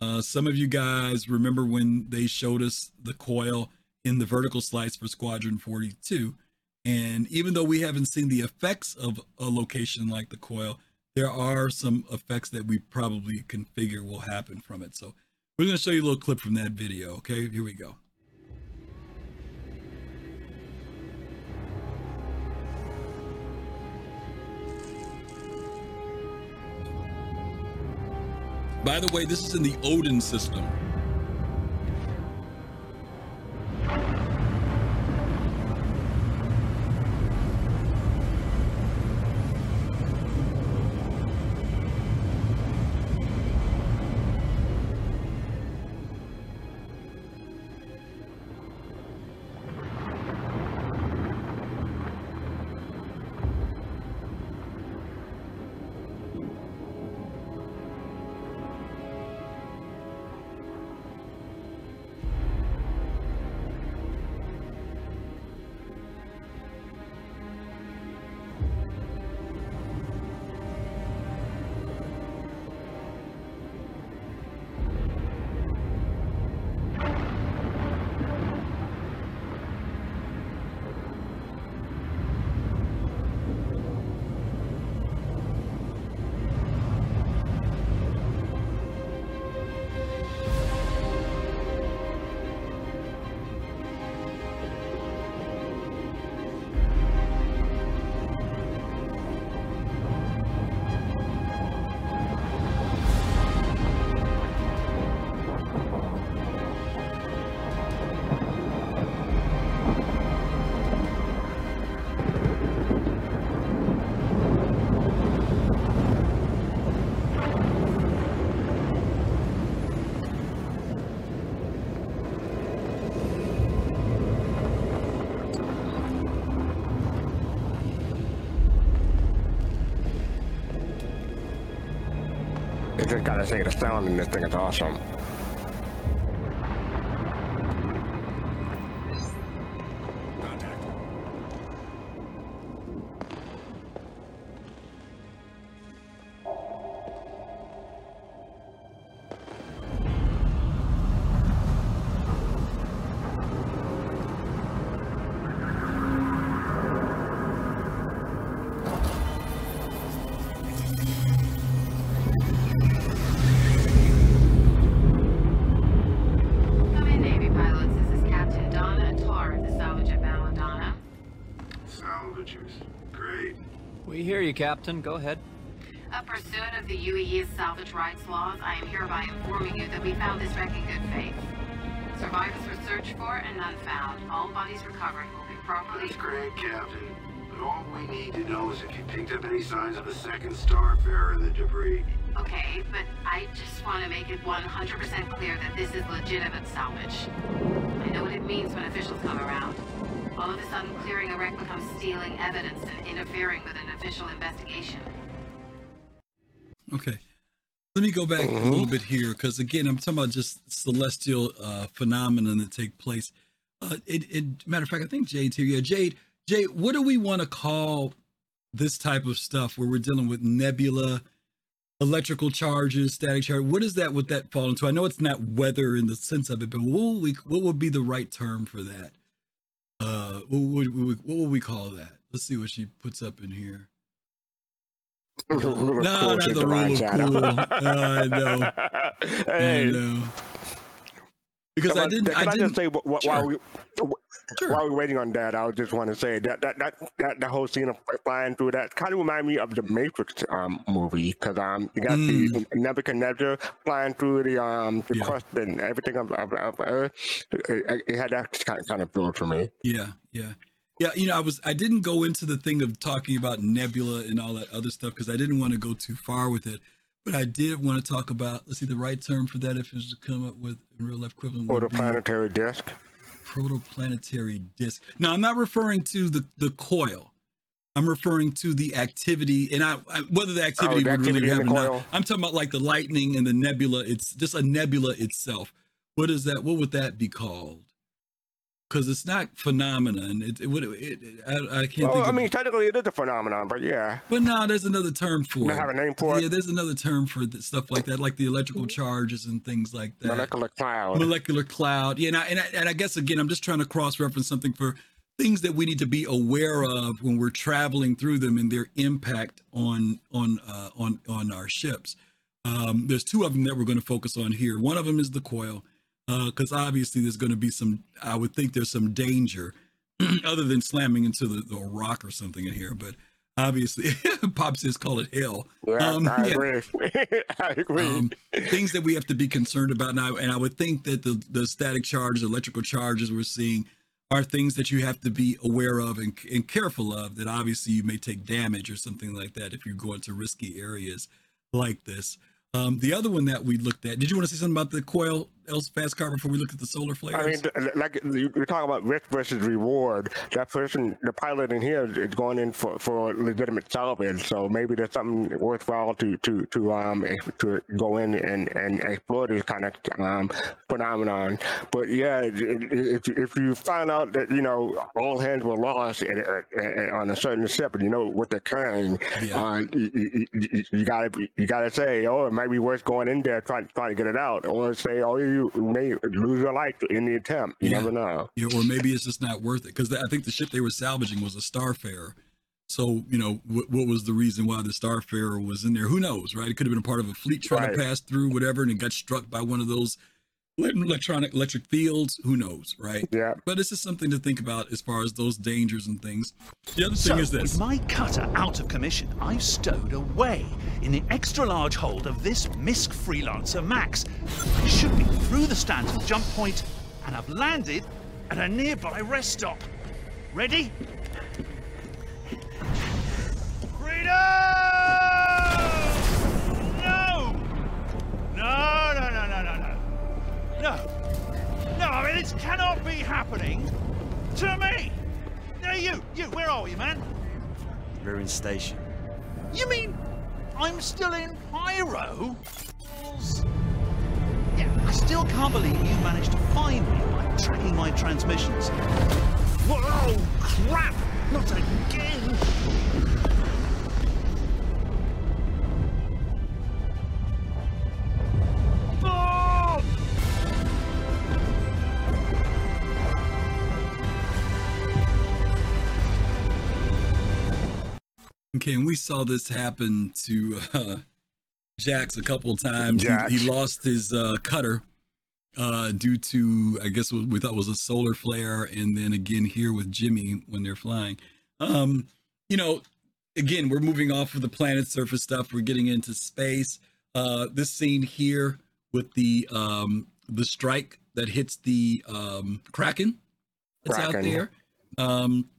Uh, some of you guys remember when they showed us the coil in the vertical slice for Squadron forty-two. And even though we haven't seen the effects of a location like the coil, there are some effects that we probably can figure will happen from it. So we're going to show you a little clip from that video. Okay, here we go. By the way, this is in the Odin system. good God, this thing is astounding. This thing is awesome. Captain, go ahead. A pursuant of the U E E's salvage rights laws, I am hereby informing you that we found this wreck in good faith. Survivors were searched for and none found. All bodies recovered will be properly... That's great, Captain. But all we need to know is if you picked up any signs of a second Starfarer in the debris. Okay, but I just want to make it one hundred percent clear that this is legitimate salvage. I know what it means when officials come around. All of a sudden, clearing a wreck becomes stealing evidence and interfering with an official investigation. Okay. Let me go back mm-hmm. a little bit here, because again, I'm talking about just celestial uh, phenomenon that take place. Uh, it, it, matter of fact, I think Jade's here. Yeah, Jade, Jade, what do we want to call this type of stuff where we're dealing with nebula, electrical charges, static charge? What is that, what that fall into? I know it's not weather in the sense of it, but what would, we, what would be the right term for that? Uh, what would, what would, what would we call that? Let's see what she puts up in here. No, cool, not the rule of cool. I know. Hey. I know. Because can I didn't. Can I, I didn't, just say what, sure. while we sure. while we're waiting on that, I just want to say that that that that the whole scene of flying through that kind of remind me of the Matrix um movie, because um you got mm. the Nebuchadnezzar flying through the um the yeah. crust and everything of of, of Earth. It, it had that kind of feel for me. Yeah, yeah, yeah. You know, I was I didn't go into the thing of talking about nebula and all that other stuff because I didn't want to go too far with it. But I did want to talk about, let's see, the right term for that if it was to come up with in real life equivalent. Protoplanetary disk. Protoplanetary disk. Now, I'm not referring to the, the coil. I'm referring to the activity, and I, I whether the activity oh, the would activity really happen or not. I'm talking about like the lightning and the nebula. It's just a nebula itself. What is that? What would that be called? Because it's not phenomenon. It, it, it, it, it I, I can't. Oh, think I mean, it. Technically, it is a phenomenon, but yeah. But no, there's another term for you it. Have a name for yeah, it. Yeah, there's another term for the, stuff like that, like the electrical charges and things like that. Molecular cloud. Molecular cloud. Yeah, and I, and I, and I guess again, I'm just trying to cross-reference something for things that we need to be aware of when we're traveling through them and their impact on on uh, on on our ships. Um, there's two of them that we're going to focus on here. One of them is the coil. Because uh, obviously there's going to be some, I would think there's some danger other than slamming into the, the rock or something in here. But obviously, Pop says call it hell. Yeah, um, I, yeah. agree. I agree. Um, things that we have to be concerned about now. And I would think that the, the static charges, electrical charges we're seeing are things that you have to be aware of and, and careful of, that obviously you may take damage or something like that if you go into risky areas like this. Um, the other one that we looked at, did you want to say something about the coil, else fast car before we look at the solar flares? I mean, like you're talking about risk versus reward. That person, the pilot in here, is going in for, for legitimate salvage. So maybe there's something worthwhile to to to um to go in and, and explore this kind of um phenomenon. But yeah, if if you find out that you know all hands were lost at, at, at, on a certain ship, and you know what they're carrying, yeah. uh, you, you, you gotta you gotta say, oh, it might be worth going in there trying trying to get it out, or say, oh. You You may lose your life in the attempt. You yeah. never know. Yeah, or maybe it's just not worth it because I think the ship they were salvaging was a Starfarer. So you know w- what was the reason why the Starfarer was in there? Who knows, right? It could have been a part of a fleet trying right. to pass through, whatever, and it got struck by one of those electronic electric fields. Who knows, right? Yeah. But this is something to think about as far as those dangers and things. The other so thing is this: with my cutter out of commission, I've stowed away in the extra-large hold of this MISC Freelancer Max. I should be through the Stanton jump point, and I've landed at a nearby rest stop. Ready? Freedom! No! No! No! No! No! No! No! No, no, I mean, this cannot be happening to me. No, you, you, where are you, man? We're in station. You mean I'm still in Pyro? Miles? Yeah, I still can't believe you managed to find me by tracking my transmissions. Whoa, crap! Not again! Okay, and we saw this happen to uh, Jax a couple times. He, he lost his uh, cutter uh, due to, I guess, what we thought was a solar flare. And then again here with Jimmy when they're flying. Um, you know, again, we're moving off of the planet surface stuff. We're getting into space. Uh, this scene here with the um, the strike that hits the um, Kraken that's Kraken. out there. Um,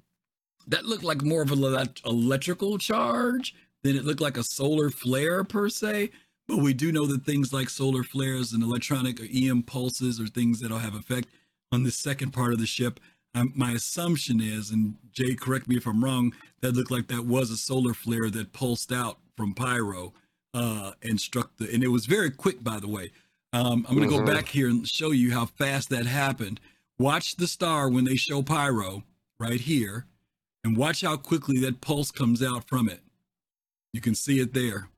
That looked like more of an electrical charge than it looked like a solar flare per se. But we do know that things like solar flares and electronic or E M pulses are things that'll have effect on the second part of the ship. Um, my assumption is, and Jay, correct me if I'm wrong, that looked like that was a solar flare that pulsed out from Pyro uh, and struck the, and it was very quick, by the way. Um, I'm going to mm-hmm. go back here and show you how fast that happened. Watch the star when they show Pyro right here. And watch how quickly that pulse comes out from it. You can see it there.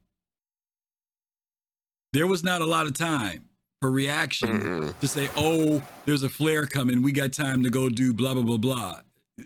There was not a lot of time for reaction mm-hmm. to say, oh, there's a flare coming. We got time to go do blah, blah, blah, blah.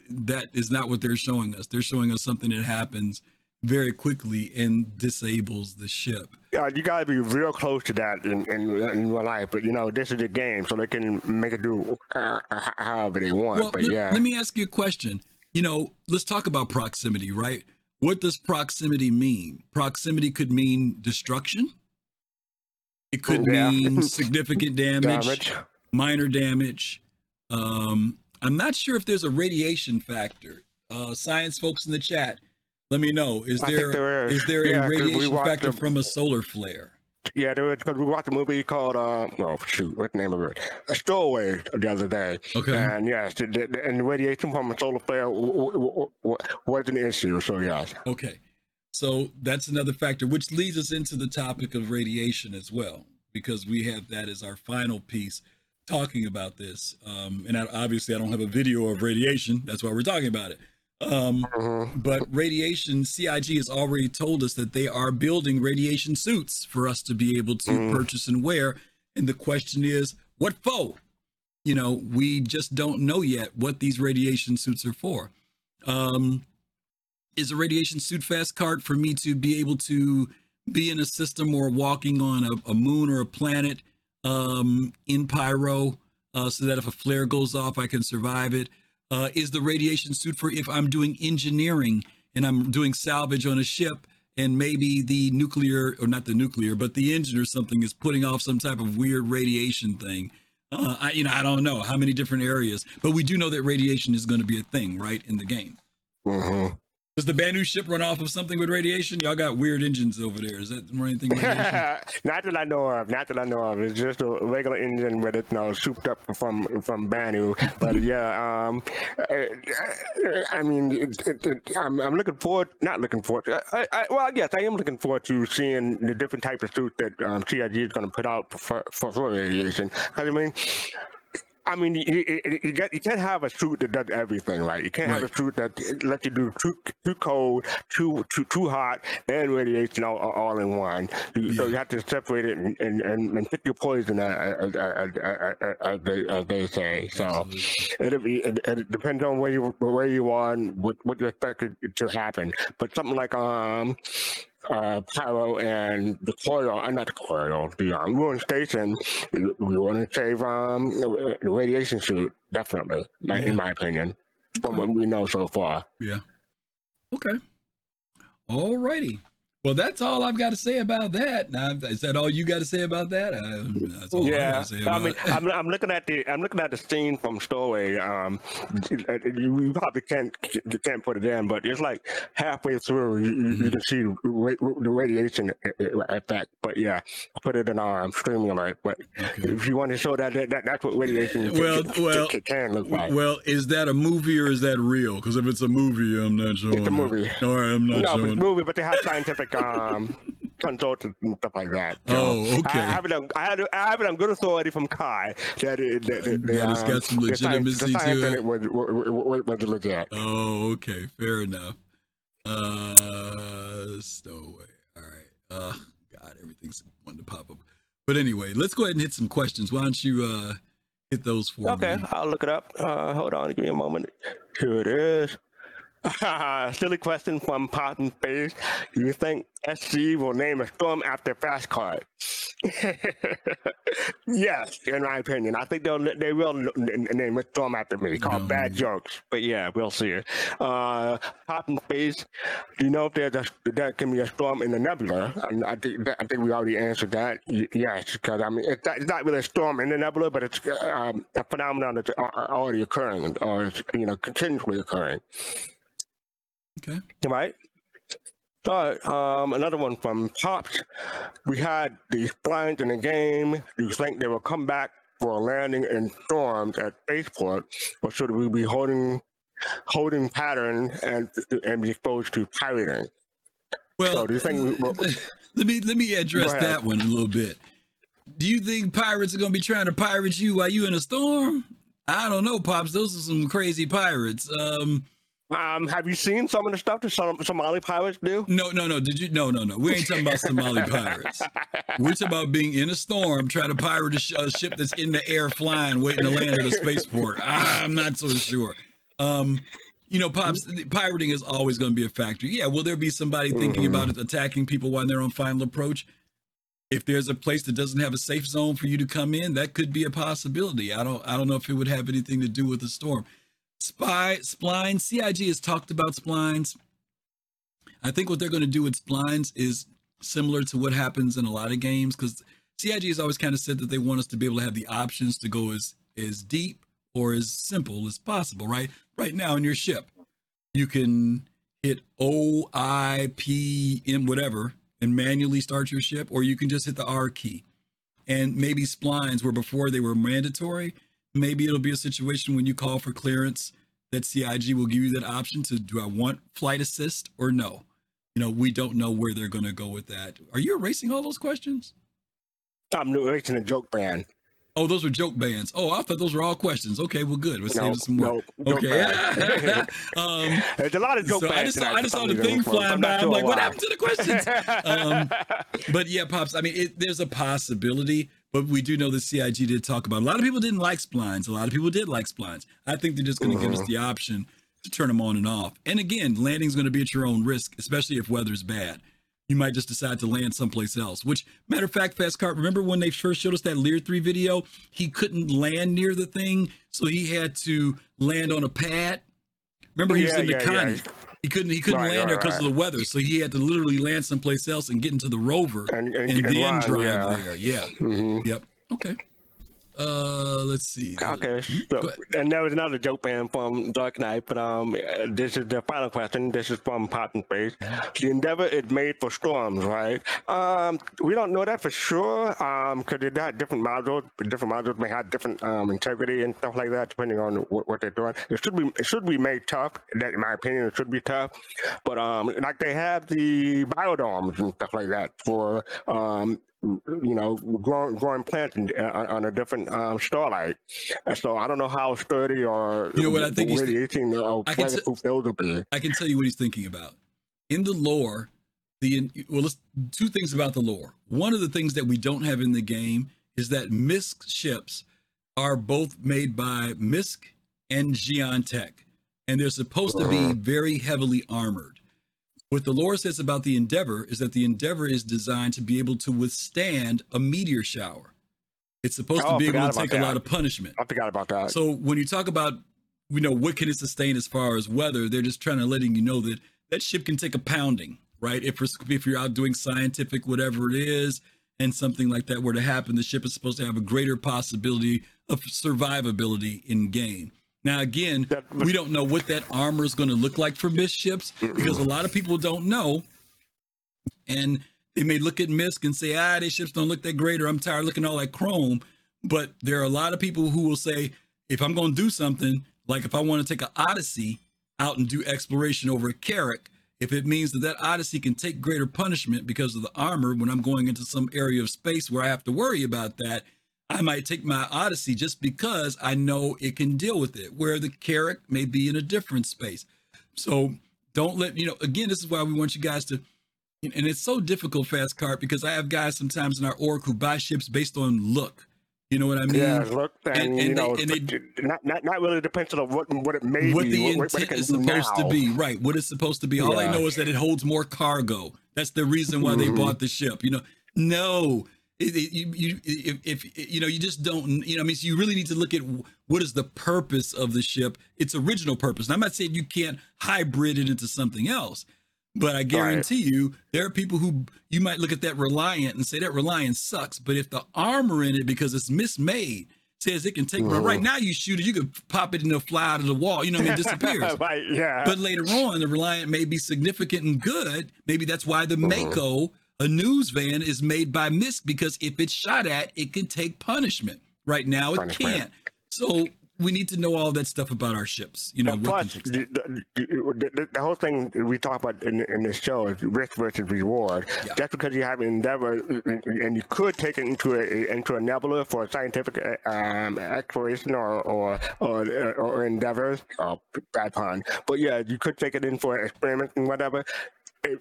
That is not what they're showing us. They're showing us something that happens very quickly and disables the ship. Yeah, you got to be real close to that in, in, in real life. But, you know, this is a game, so they can make it do uh, uh, however they want. Well, but, let, yeah. let me ask you a question. You know, let's talk about proximity, right? What does proximity mean? Proximity could mean destruction. It could yeah. mean significant damage, damage, minor damage. Um, I'm not sure if there's a radiation factor. Uh, science folks in the chat, let me know. Is there, there is. is there yeah, a radiation factor the, from a solar flare? Yeah, there is, because we watched a movie called, uh, oh, shoot, what's the name of it? A Stowaway the other day. Okay. And yes, the, the, and the radiation from a solar flare w- w- w- was an issue, so yes. Okay. So that's another factor, which leads us into the topic of radiation as well, because we have that as our final piece talking about this. Um, and I, obviously, I don't have a video of radiation. That's why we're talking about it. Um, mm-hmm. But radiation, C I G has already told us that they are building radiation suits for us to be able to mm. purchase and wear. And the question is, what for? You know, we just don't know yet what these radiation suits are for. Um, is a radiation suit fast cart for me to be able to be in a system or walking on a, a moon or a planet um, in Pyro uh, so that if a flare goes off, I can survive it? Uh, is the radiation suit for if I'm doing engineering and I'm doing salvage on a ship and maybe the nuclear, or not the nuclear, but the engine or something is putting off some type of weird radiation thing. Uh, I, you know, I don't know how many different areas, but we do know that radiation is going to be a thing, right, in the game. Mm-hmm. Does the Banu ship run off of something with radiation? Y'all got weird engines over there. Is that anything? Not that I know of. Not that I know of. It's just a regular engine with it, you know, souped up from from Banu. But yeah, um, I, I mean, it, it, it, I'm, I'm looking forward. Not looking forward. To, I, I, well, yes, I am looking forward to seeing the different types of suits that um, C I G is going to put out for for, for radiation. I mean. I mean, you, you, you, got, you can't have a suit that does everything, right? You can't right. have a suit that lets you do too too cold, too too too hot, and radiation all, all in one. Yeah. So you have to separate it and, and, and pick your poison, as, as, as, as, they, as they say. So it, it, it depends on where you where you are and what, what you expect to happen. But something like um. Uh, Pyro and the Coil, uh, not the Coil, the um, Ruin Station, we want to save um, the radiation suit, definitely, yeah. in my opinion, from what we know so far. Yeah. Okay. All righty. Well, that's all I've got to say about that. Now, is that all you got to say about that? I, that's all yeah, I, say about I mean, that. I'm, I'm looking at the I'm looking at the scene from Stowaway. Um, you, you probably can't you can't put it in, but it's like halfway through you, mm-hmm. you can see ra- the radiation effect. But yeah, I put it in our streaming alert. But okay. if you want to show that, that, that that's what radiation well, can, well, can look like. Well, is that a movie or is that real? Because if it's a movie, I'm not showing. It's a movie. It. All right, I'm not no, showing. No, it's a movie, but they have scientific. Um, consultants and stuff like that. So oh, okay. I have it on, I have it, I have it on good authority from Kai that it, that, that, that, yeah, um, it's got some legitimacy the science, the science to it. it was, was, was legit. Oh, okay, fair enough. Uh, stowaway. All right. Uh, God, everything's wanting to pop up. But anyway, let's go ahead and hit some questions. Why don't you uh hit those for okay, me? Okay, I'll look it up. Uh, hold on, give me a moment. Here it is. Uh, silly question from Pot and Face. Do you think S G will name a storm after Fast Cart? Yes, in my opinion, I think they'll they will name a storm after me. It's called no. Bad Jokes, but yeah, we'll see it. Uh, Pot and Face. Do you know if there's a, there can be a storm in the nebula? And I think I think we already answered that. Yes, because I mean it's not, it's not really a storm in the nebula, but it's um, a phenomenon that's already occurring, or it's, you know, continuously occurring. Okay. Right. So, um, another one from Pops. We had the Splint in the game. Do you think they will come back for a landing in storms at spaceport, or should we be holding holding pattern and and be exposed to pirating? Well, so do you think we, well, let me let me address that one a little bit. Do you think pirates are going to be trying to pirate you while you in a storm? I don't know, Pops. Those are some crazy pirates. Um. Um, have you seen some of the stuff that Som- Somali pirates do? No, no, no. Did you? No, no, no. We ain't talking about Somali pirates. We're talking about being in a storm, trying to pirate a, sh- a ship that's in the air flying, waiting to land at a spaceport. I'm not so sure. Um, you know, Pops, pirating is always going to be a factor. Yeah, will there be somebody thinking mm-hmm. about it, attacking people while they're on final approach? If there's a place that doesn't have a safe zone for you to come in, that could be a possibility. I don't, I don't know if it would have anything to do with the storm. Spy, Splines, C I G has talked about Splines. I think what they're going to do with Splines is similar to what happens in a lot of games, because C I G has always kind of said that they want us to be able to have the options to go as, as deep or as simple as possible, right? Right now in your ship, you can hit O, I, P, M, whatever, and manually start your ship, or you can just hit the R key. And maybe Splines, where before they were mandatory, maybe it'll be a situation when you call for clearance that C I G will give you that option to, do I want flight assist or no? You know, we don't know where they're going to go with that. Are you erasing all those questions? I'm erasing a joke ban. Oh, those were joke bans. Oh, I thought those were all questions. Okay, well, good. We'll save some more. No, okay. um, There's a lot of joke so bans. I just saw, I just saw the thing flying by. I'm like, what happened to the questions? um, but yeah, Pops, I mean, it, there's a possibility. But we do know that C I G did talk about it. A lot of people didn't like Splines. A lot of people did like Splines. I think they're just going to mm-hmm. give us the option to turn them on and off. And again, landing is going to be at your own risk, especially if weather's bad. You might just decide to land someplace else, which, matter of fact, Fast Cart, remember when they first showed us that Leir three video? He couldn't land near the thing, so he had to land on a pad. Remember, he yeah, was in the yeah, Connie. Yeah. He couldn't. He couldn't right, land right, there because right. of the weather, so he had to literally land someplace else and get into the rover and, and, and then ride, drive yeah. there. Yeah. Mm-hmm. Yep. Okay. Uh, let's see. Okay. So, and there was another joke ban from Dark Knight, but um, this is the final question. This is from Pop and Face. The Endeavor is made for storms, right? Um, we don't know that for sure. Um, because they got different modules. Different modules may have different um integrity and stuff like that, depending on what, what they're doing. It should be it should be made tough. That, in my opinion, it should be tough. But um, like they have the biodomes and stuff like that for um. you know, growing, growing plants in, uh, on a different um, starlight. So I don't know how sturdy or you know what I think radiation or plentiful field will be. I can tell you what he's thinking about. In the lore, the well, let's, two things about the lore. One of the things that we don't have in the game is that MISC ships are both made by MISC and Geontech, and they're supposed uh-huh. to be very heavily armored. What the lore says about the Endeavor is that the Endeavor is designed to be able to withstand a meteor shower. It's supposed oh, to be able to take that. a lot of punishment. I forgot about that. So when you talk about, you know, what can it sustain as far as weather, they're just trying to letting you know that that ship can take a pounding, right? If, if you're out doing scientific, whatever it is, and something like that were to happen, the ship is supposed to have a greater possibility of survivability in game. Now, again, we don't know what that armor is going to look like for MISC ships, because a lot of people don't know. And they may look at MISC and say, ah, these ships don't look that great, or I'm tired of looking at all that chrome. But there are a lot of people who will say, if I'm going to do something, like if I want to take an Odyssey out and do exploration over at Carrack, If it means that that Odyssey can take greater punishment because of the armor when I'm going into some area of space where I have to worry about that, I might take my Odyssey just because I know it can deal with it, where the Carrack may be in a different space. So don't let, you know, again, this is why we want you guys to, and it's so difficult, Fast Cart, because I have guys sometimes in our org who buy ships based on look. You know what I mean? Yeah, look, and, and, and you know, they, and they, not, not, not really depends on what, what it may what be. The what the intent is supposed now. to be, right, what it's supposed to be. All yeah. I know is that it holds more cargo. That's the reason why mm-hmm. they bought the ship, you know? No, it, it, you, you, if, if, you know, you just don't, you know, I mean, so you really need to look at what is the purpose of the ship, its original purpose. And I'm not saying you can't hybrid it into something else, but I guarantee right. you, there are people who, you might look at that Reliant and say that Reliant sucks, but if the armor in it, because it's mismade, says it can take, mm-hmm. right now you shoot it, you can pop it and it'll fly out of the wall, you know what I mean, it disappears. Right, yeah. But later on, the Reliant may be significant and good. Maybe that's why the mm-hmm. Mako, a news van, is made by MISC, because if it's shot at, it can take punishment. Right now, it punishment. can't. So we need to know all that stuff about our ships. You know, plus, the, the, the, the whole thing we talk about in, in this show is risk versus reward. Yeah. Just because you have an endeavor and you could take it into a, into a nebula for a scientific um, exploration or or, or or endeavors, oh, bad pun, but yeah, you could take it in for experiments and whatever.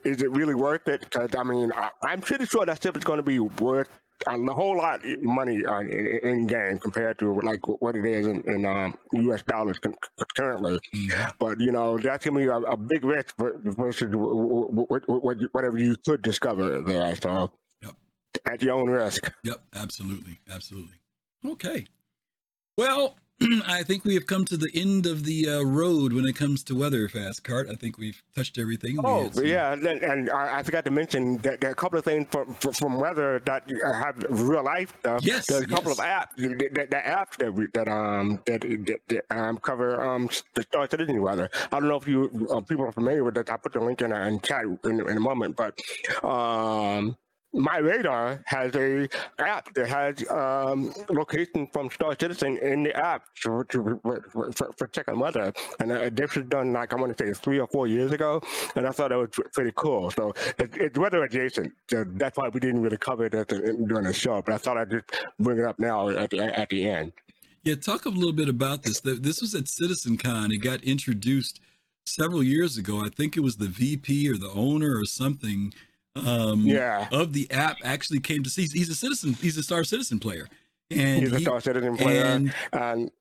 Is it really worth it? Because, I mean, I, I'm pretty sure that ship is going to be worth a whole lot of money uh, in game compared to like what it is in, in um, U S dollars con- currently, yeah. But you know that's gonna be a, a big risk versus whatever you could discover there. So yep. at your own risk. Yep, absolutely, absolutely. Okay, well, I think we have come to the end of the uh, road when it comes to weather, Fast Cart. I think we've touched everything. Oh, yeah, and, and I, I forgot to mention that there are a couple of things from, from weather that have real life stuff. Yes, there's a couple yes. of apps, the, the apps that we, that um that, that um cover um the Star Citizen weather. I don't know if you uh, people are familiar with that. I put the link in in chat in, in a moment, but um. My radar has a app that has um, location from Star Citizen in the app for, for, for, for checking weather, and uh, this was done like I want to say three or four years ago, and I thought that was pretty cool. So it, it's weather adjacent, so that's why we didn't really cover that during the show. But I thought I'd just bring it up now at the, at the end. Yeah, talk a little bit about this. This was at CitizenCon. It got introduced several years ago. I think it was the V P or the owner or something. Um, yeah. Of the app actually came to see. He's a citizen. He's a Star Citizen player. And he's a he, Star Citizen player. And, and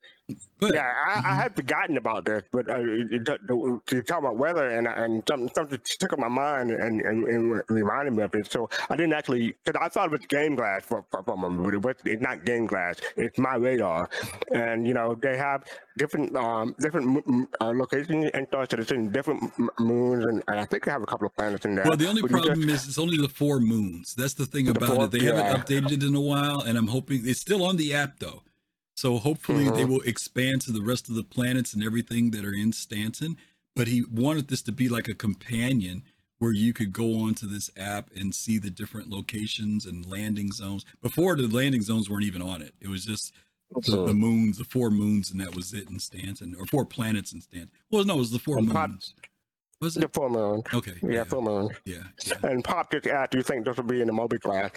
but, yeah, I, mm-hmm. I had forgotten about this, but uh, you talk about weather, and and something, something took up my mind and, and, and reminded me of it. So I didn't actually, because I thought it was Game Glass from them, but it's not Game Glass. It's my radar, and you know they have different um, different uh, locations and Star Citizen, different moons, and, and I think they have a couple of planets in there. Well, the only problem just, is it's only the four moons. That's the thing about the four, it. They yeah. haven't updated it in a while, and I'm hoping it's still on the app though. So hopefully mm-hmm. they will expand to the rest of the planets and everything that are in Stanton. But he wanted this to be like a companion where you could go onto this app and see the different locations and landing zones. Before, the landing zones weren't even on it. It was just the, the moons, the four moons, and that was it in Stanton, or four planets in Stanton. Well, no, it was the four and moons. Pop, was it? The four moon. Okay. Yeah, yeah. Four moon. Yeah, yeah. And Pop just asked, do you think this will be in the Moby Glass?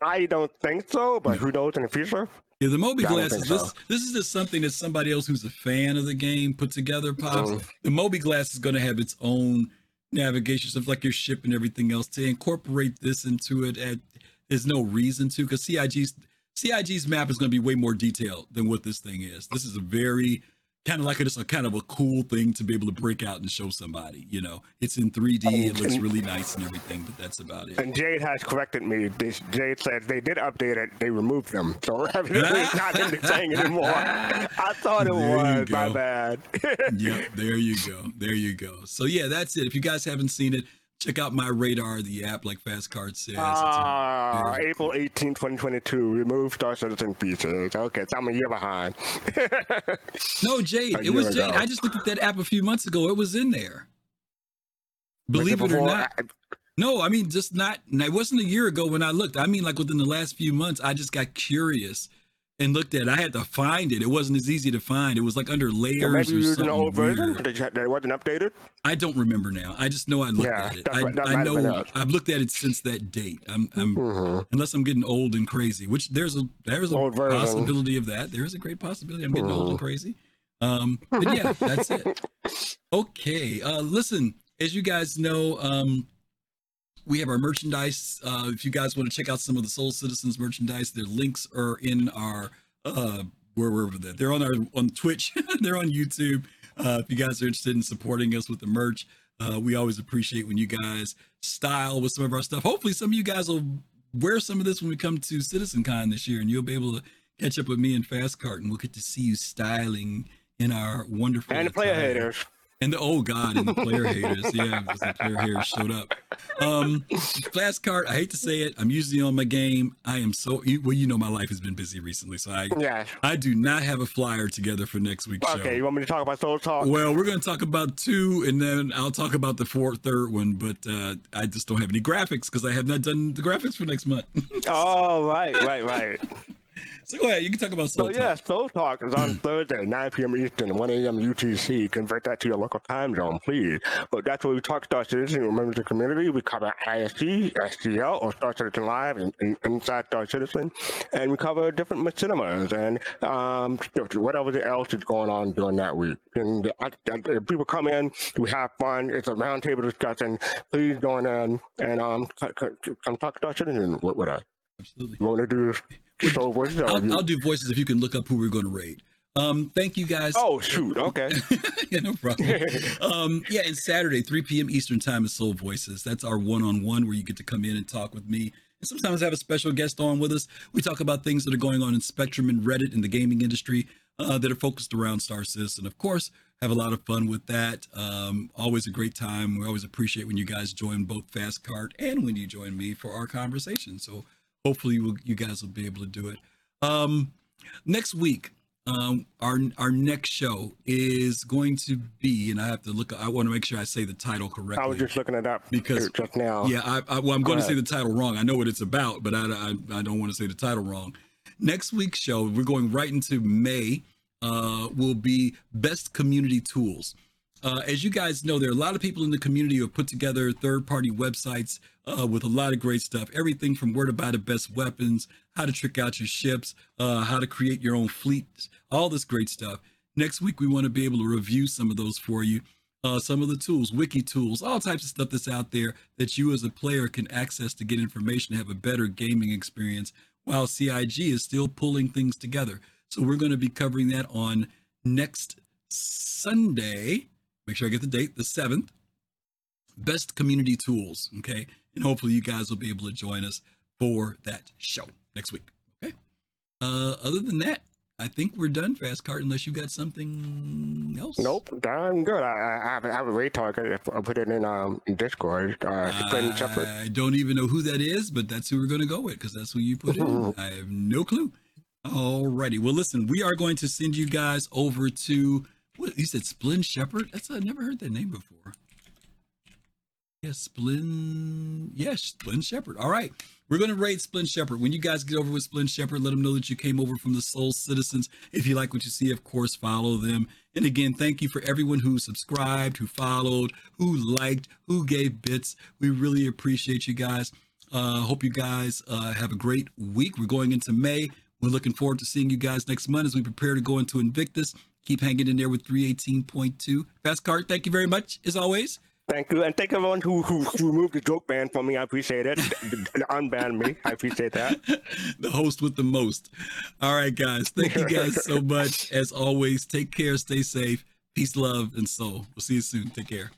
I don't think so, but no. Who knows in the future? Yeah, the Moby Glass is this. So. This is just something that somebody else who's a fan of the game put together. Pops. Mm. The Moby Glass is going to have its own navigation stuff, like your ship and everything else. To incorporate this into it, at, there's no reason to, because C I G's C I G's map is going to be way more detailed than what this thing is. This is a very kind of like a, just a kind of a cool thing to be able to break out and show somebody. You know, it's in three D. It looks really nice and everything, but that's about it. And Jade has corrected me. They, Jade said they did update it. They removed them, so it's not in the thing anymore. I thought it there was. My bad. Yep. There you go. There you go. So yeah, that's it. If you guys haven't seen it, check out My Radar, the app, like Fast Card says. Uh, April eighteenth, twenty twenty-two, remove Star Citizen features. Okay, so I'm a year behind. No, Jade, it was Jade. Ago. I just looked at that app a few months ago. It was in there. Believe it, it or not. I, no, I mean, just not, it wasn't a year ago when I looked. I mean, like within the last few months, I just got curious and looked at it. I had to find it. It wasn't as easy to find. It was like under layers. So maybe or you used an old version that wasn't updated? I don't remember now. I just know I looked yeah, at it. I, right, I know I've looked at it since that date. I'm, I'm mm-hmm. unless I'm getting old and crazy, which there's a there's a old possibility version. of that. There is a great possibility I'm getting mm-hmm. old and crazy. Um, but yeah, that's it. Okay. Uh, listen, as you guys know, um, we have our merchandise. Uh, if you guys want to check out some of the Soul Citizens merchandise, their links are in our, uh, where were they? They're on our, on Twitch. They're on YouTube. Uh, if you guys are interested in supporting us with the merch, uh, we always appreciate when you guys style with some of our stuff. Hopefully some of you guys will wear some of this when we come to CitizenCon this year, and you'll be able to catch up with me and Fast Cart, and we'll get to see you styling in our wonderful and the player attire. haters and the oh god and the player haters yeah the player haters showed up. um Fast Cart, I hate to say it, I'm usually on my game. I am so well you know my life has been busy recently, so I yeah. I do not have a flyer together for next week's okay, show. Okay, you want me to talk about Soul Talk? Well, we're going to talk about two, and then I'll talk about the fourth third one, but uh I just don't have any graphics because I have not done the graphics for next month. oh right right right So go ahead, you can talk about Soul so, Talk. Yeah, Soul Talk is on Thursday, nine p.m. Eastern, one a.m. U T C. Convert that to your local time zone, please. But that's where we talk Star Citizen. Remember the community. We cover I S C, S C L, or Star Citizen Live, and, and Inside Star Citizen. And we cover different cinemas and um, whatever else is going on during that week. And I, I, if people come in, we have fun. It's a roundtable discussion. Please go in and um, come talk Star Citizen with, with us. Absolutely. You want to do this? So voices, I'll, I'll do voices if you can look up who we're going to raid. Um, thank you guys. Oh shoot! Okay. yeah, no problem. um, yeah, and Saturday, three p.m. Eastern time is Soul Voices. That's our one-on-one where you get to come in and talk with me, and sometimes have a special guest on with us. We talk about things that are going on in Spectrum and Reddit and the gaming industry uh, that are focused around Star Citizen. Of course, have a lot of fun with that. Um, always a great time. We always appreciate when you guys join both Fast Cart and when you join me for our conversation. So. Hopefully we'll, you guys will be able to do it. Um, next week, um, our our next show is going to be, and I have to look, I want to make sure I say the title correctly. I was just looking it up because just now. Yeah, I, I, well, I'm going to say the title wrong. I know what it's about, but I, I, I don't want to say the title wrong. Next week's show, we're going right into May, uh, will be Best Community Tools. Uh, as you guys know, there are a lot of people in the community who have put together third-party websites uh, with a lot of great stuff. Everything from where to buy the best weapons, how to trick out your ships, uh, how to create your own fleet, all this great stuff. Next week, we want to be able to review some of those for you. Uh, some of the tools, wiki tools, all types of stuff that's out there that you as a player can access to get information, to have a better gaming experience, while C I G is still pulling things together. So we're going to be covering that on next Sunday. Make sure I get the date, the seventh. Best Community Tools, okay? And hopefully you guys will be able to join us for that show next week, okay? Uh, other than that, I think we're done, Fast Cart, unless you got something else. Nope, I'm good. I, I, I have, I have a raid target. I put it in um, Discord. Uh, Splint Shepherd. I don't even know who that is, but that's who we're going to go with because that's who you put in. I have no clue. All righty. Well, listen, we are going to send you guys over to... What, you said Splint Shepherd? That's I've never heard that name before. Yes, yeah, Splint. Yes, yeah, Splint Shepherd. All right, we're going to raid Splint Shepherd. When you guys get over with Splint Shepherd, let them know that you came over from the Soul Citizens. If you like what you see, of course, follow them. And again, thank you for everyone who subscribed, who followed, who liked, who gave bits. We really appreciate you guys. Uh, hope you guys uh, have a great week. We're going into May. We're looking forward to seeing you guys next month as we prepare to go into Invictus. Keep hanging in there with three eighteen point two. Fast Cart, thank you very much, as always. Thank you, and thank everyone who who, who removed the joke ban from me. I appreciate it. Unbanned me. I appreciate that. The host with the most. All right, guys. Thank you guys so much. As always, take care, stay safe. Peace, love, and soul. We'll see you soon. Take care.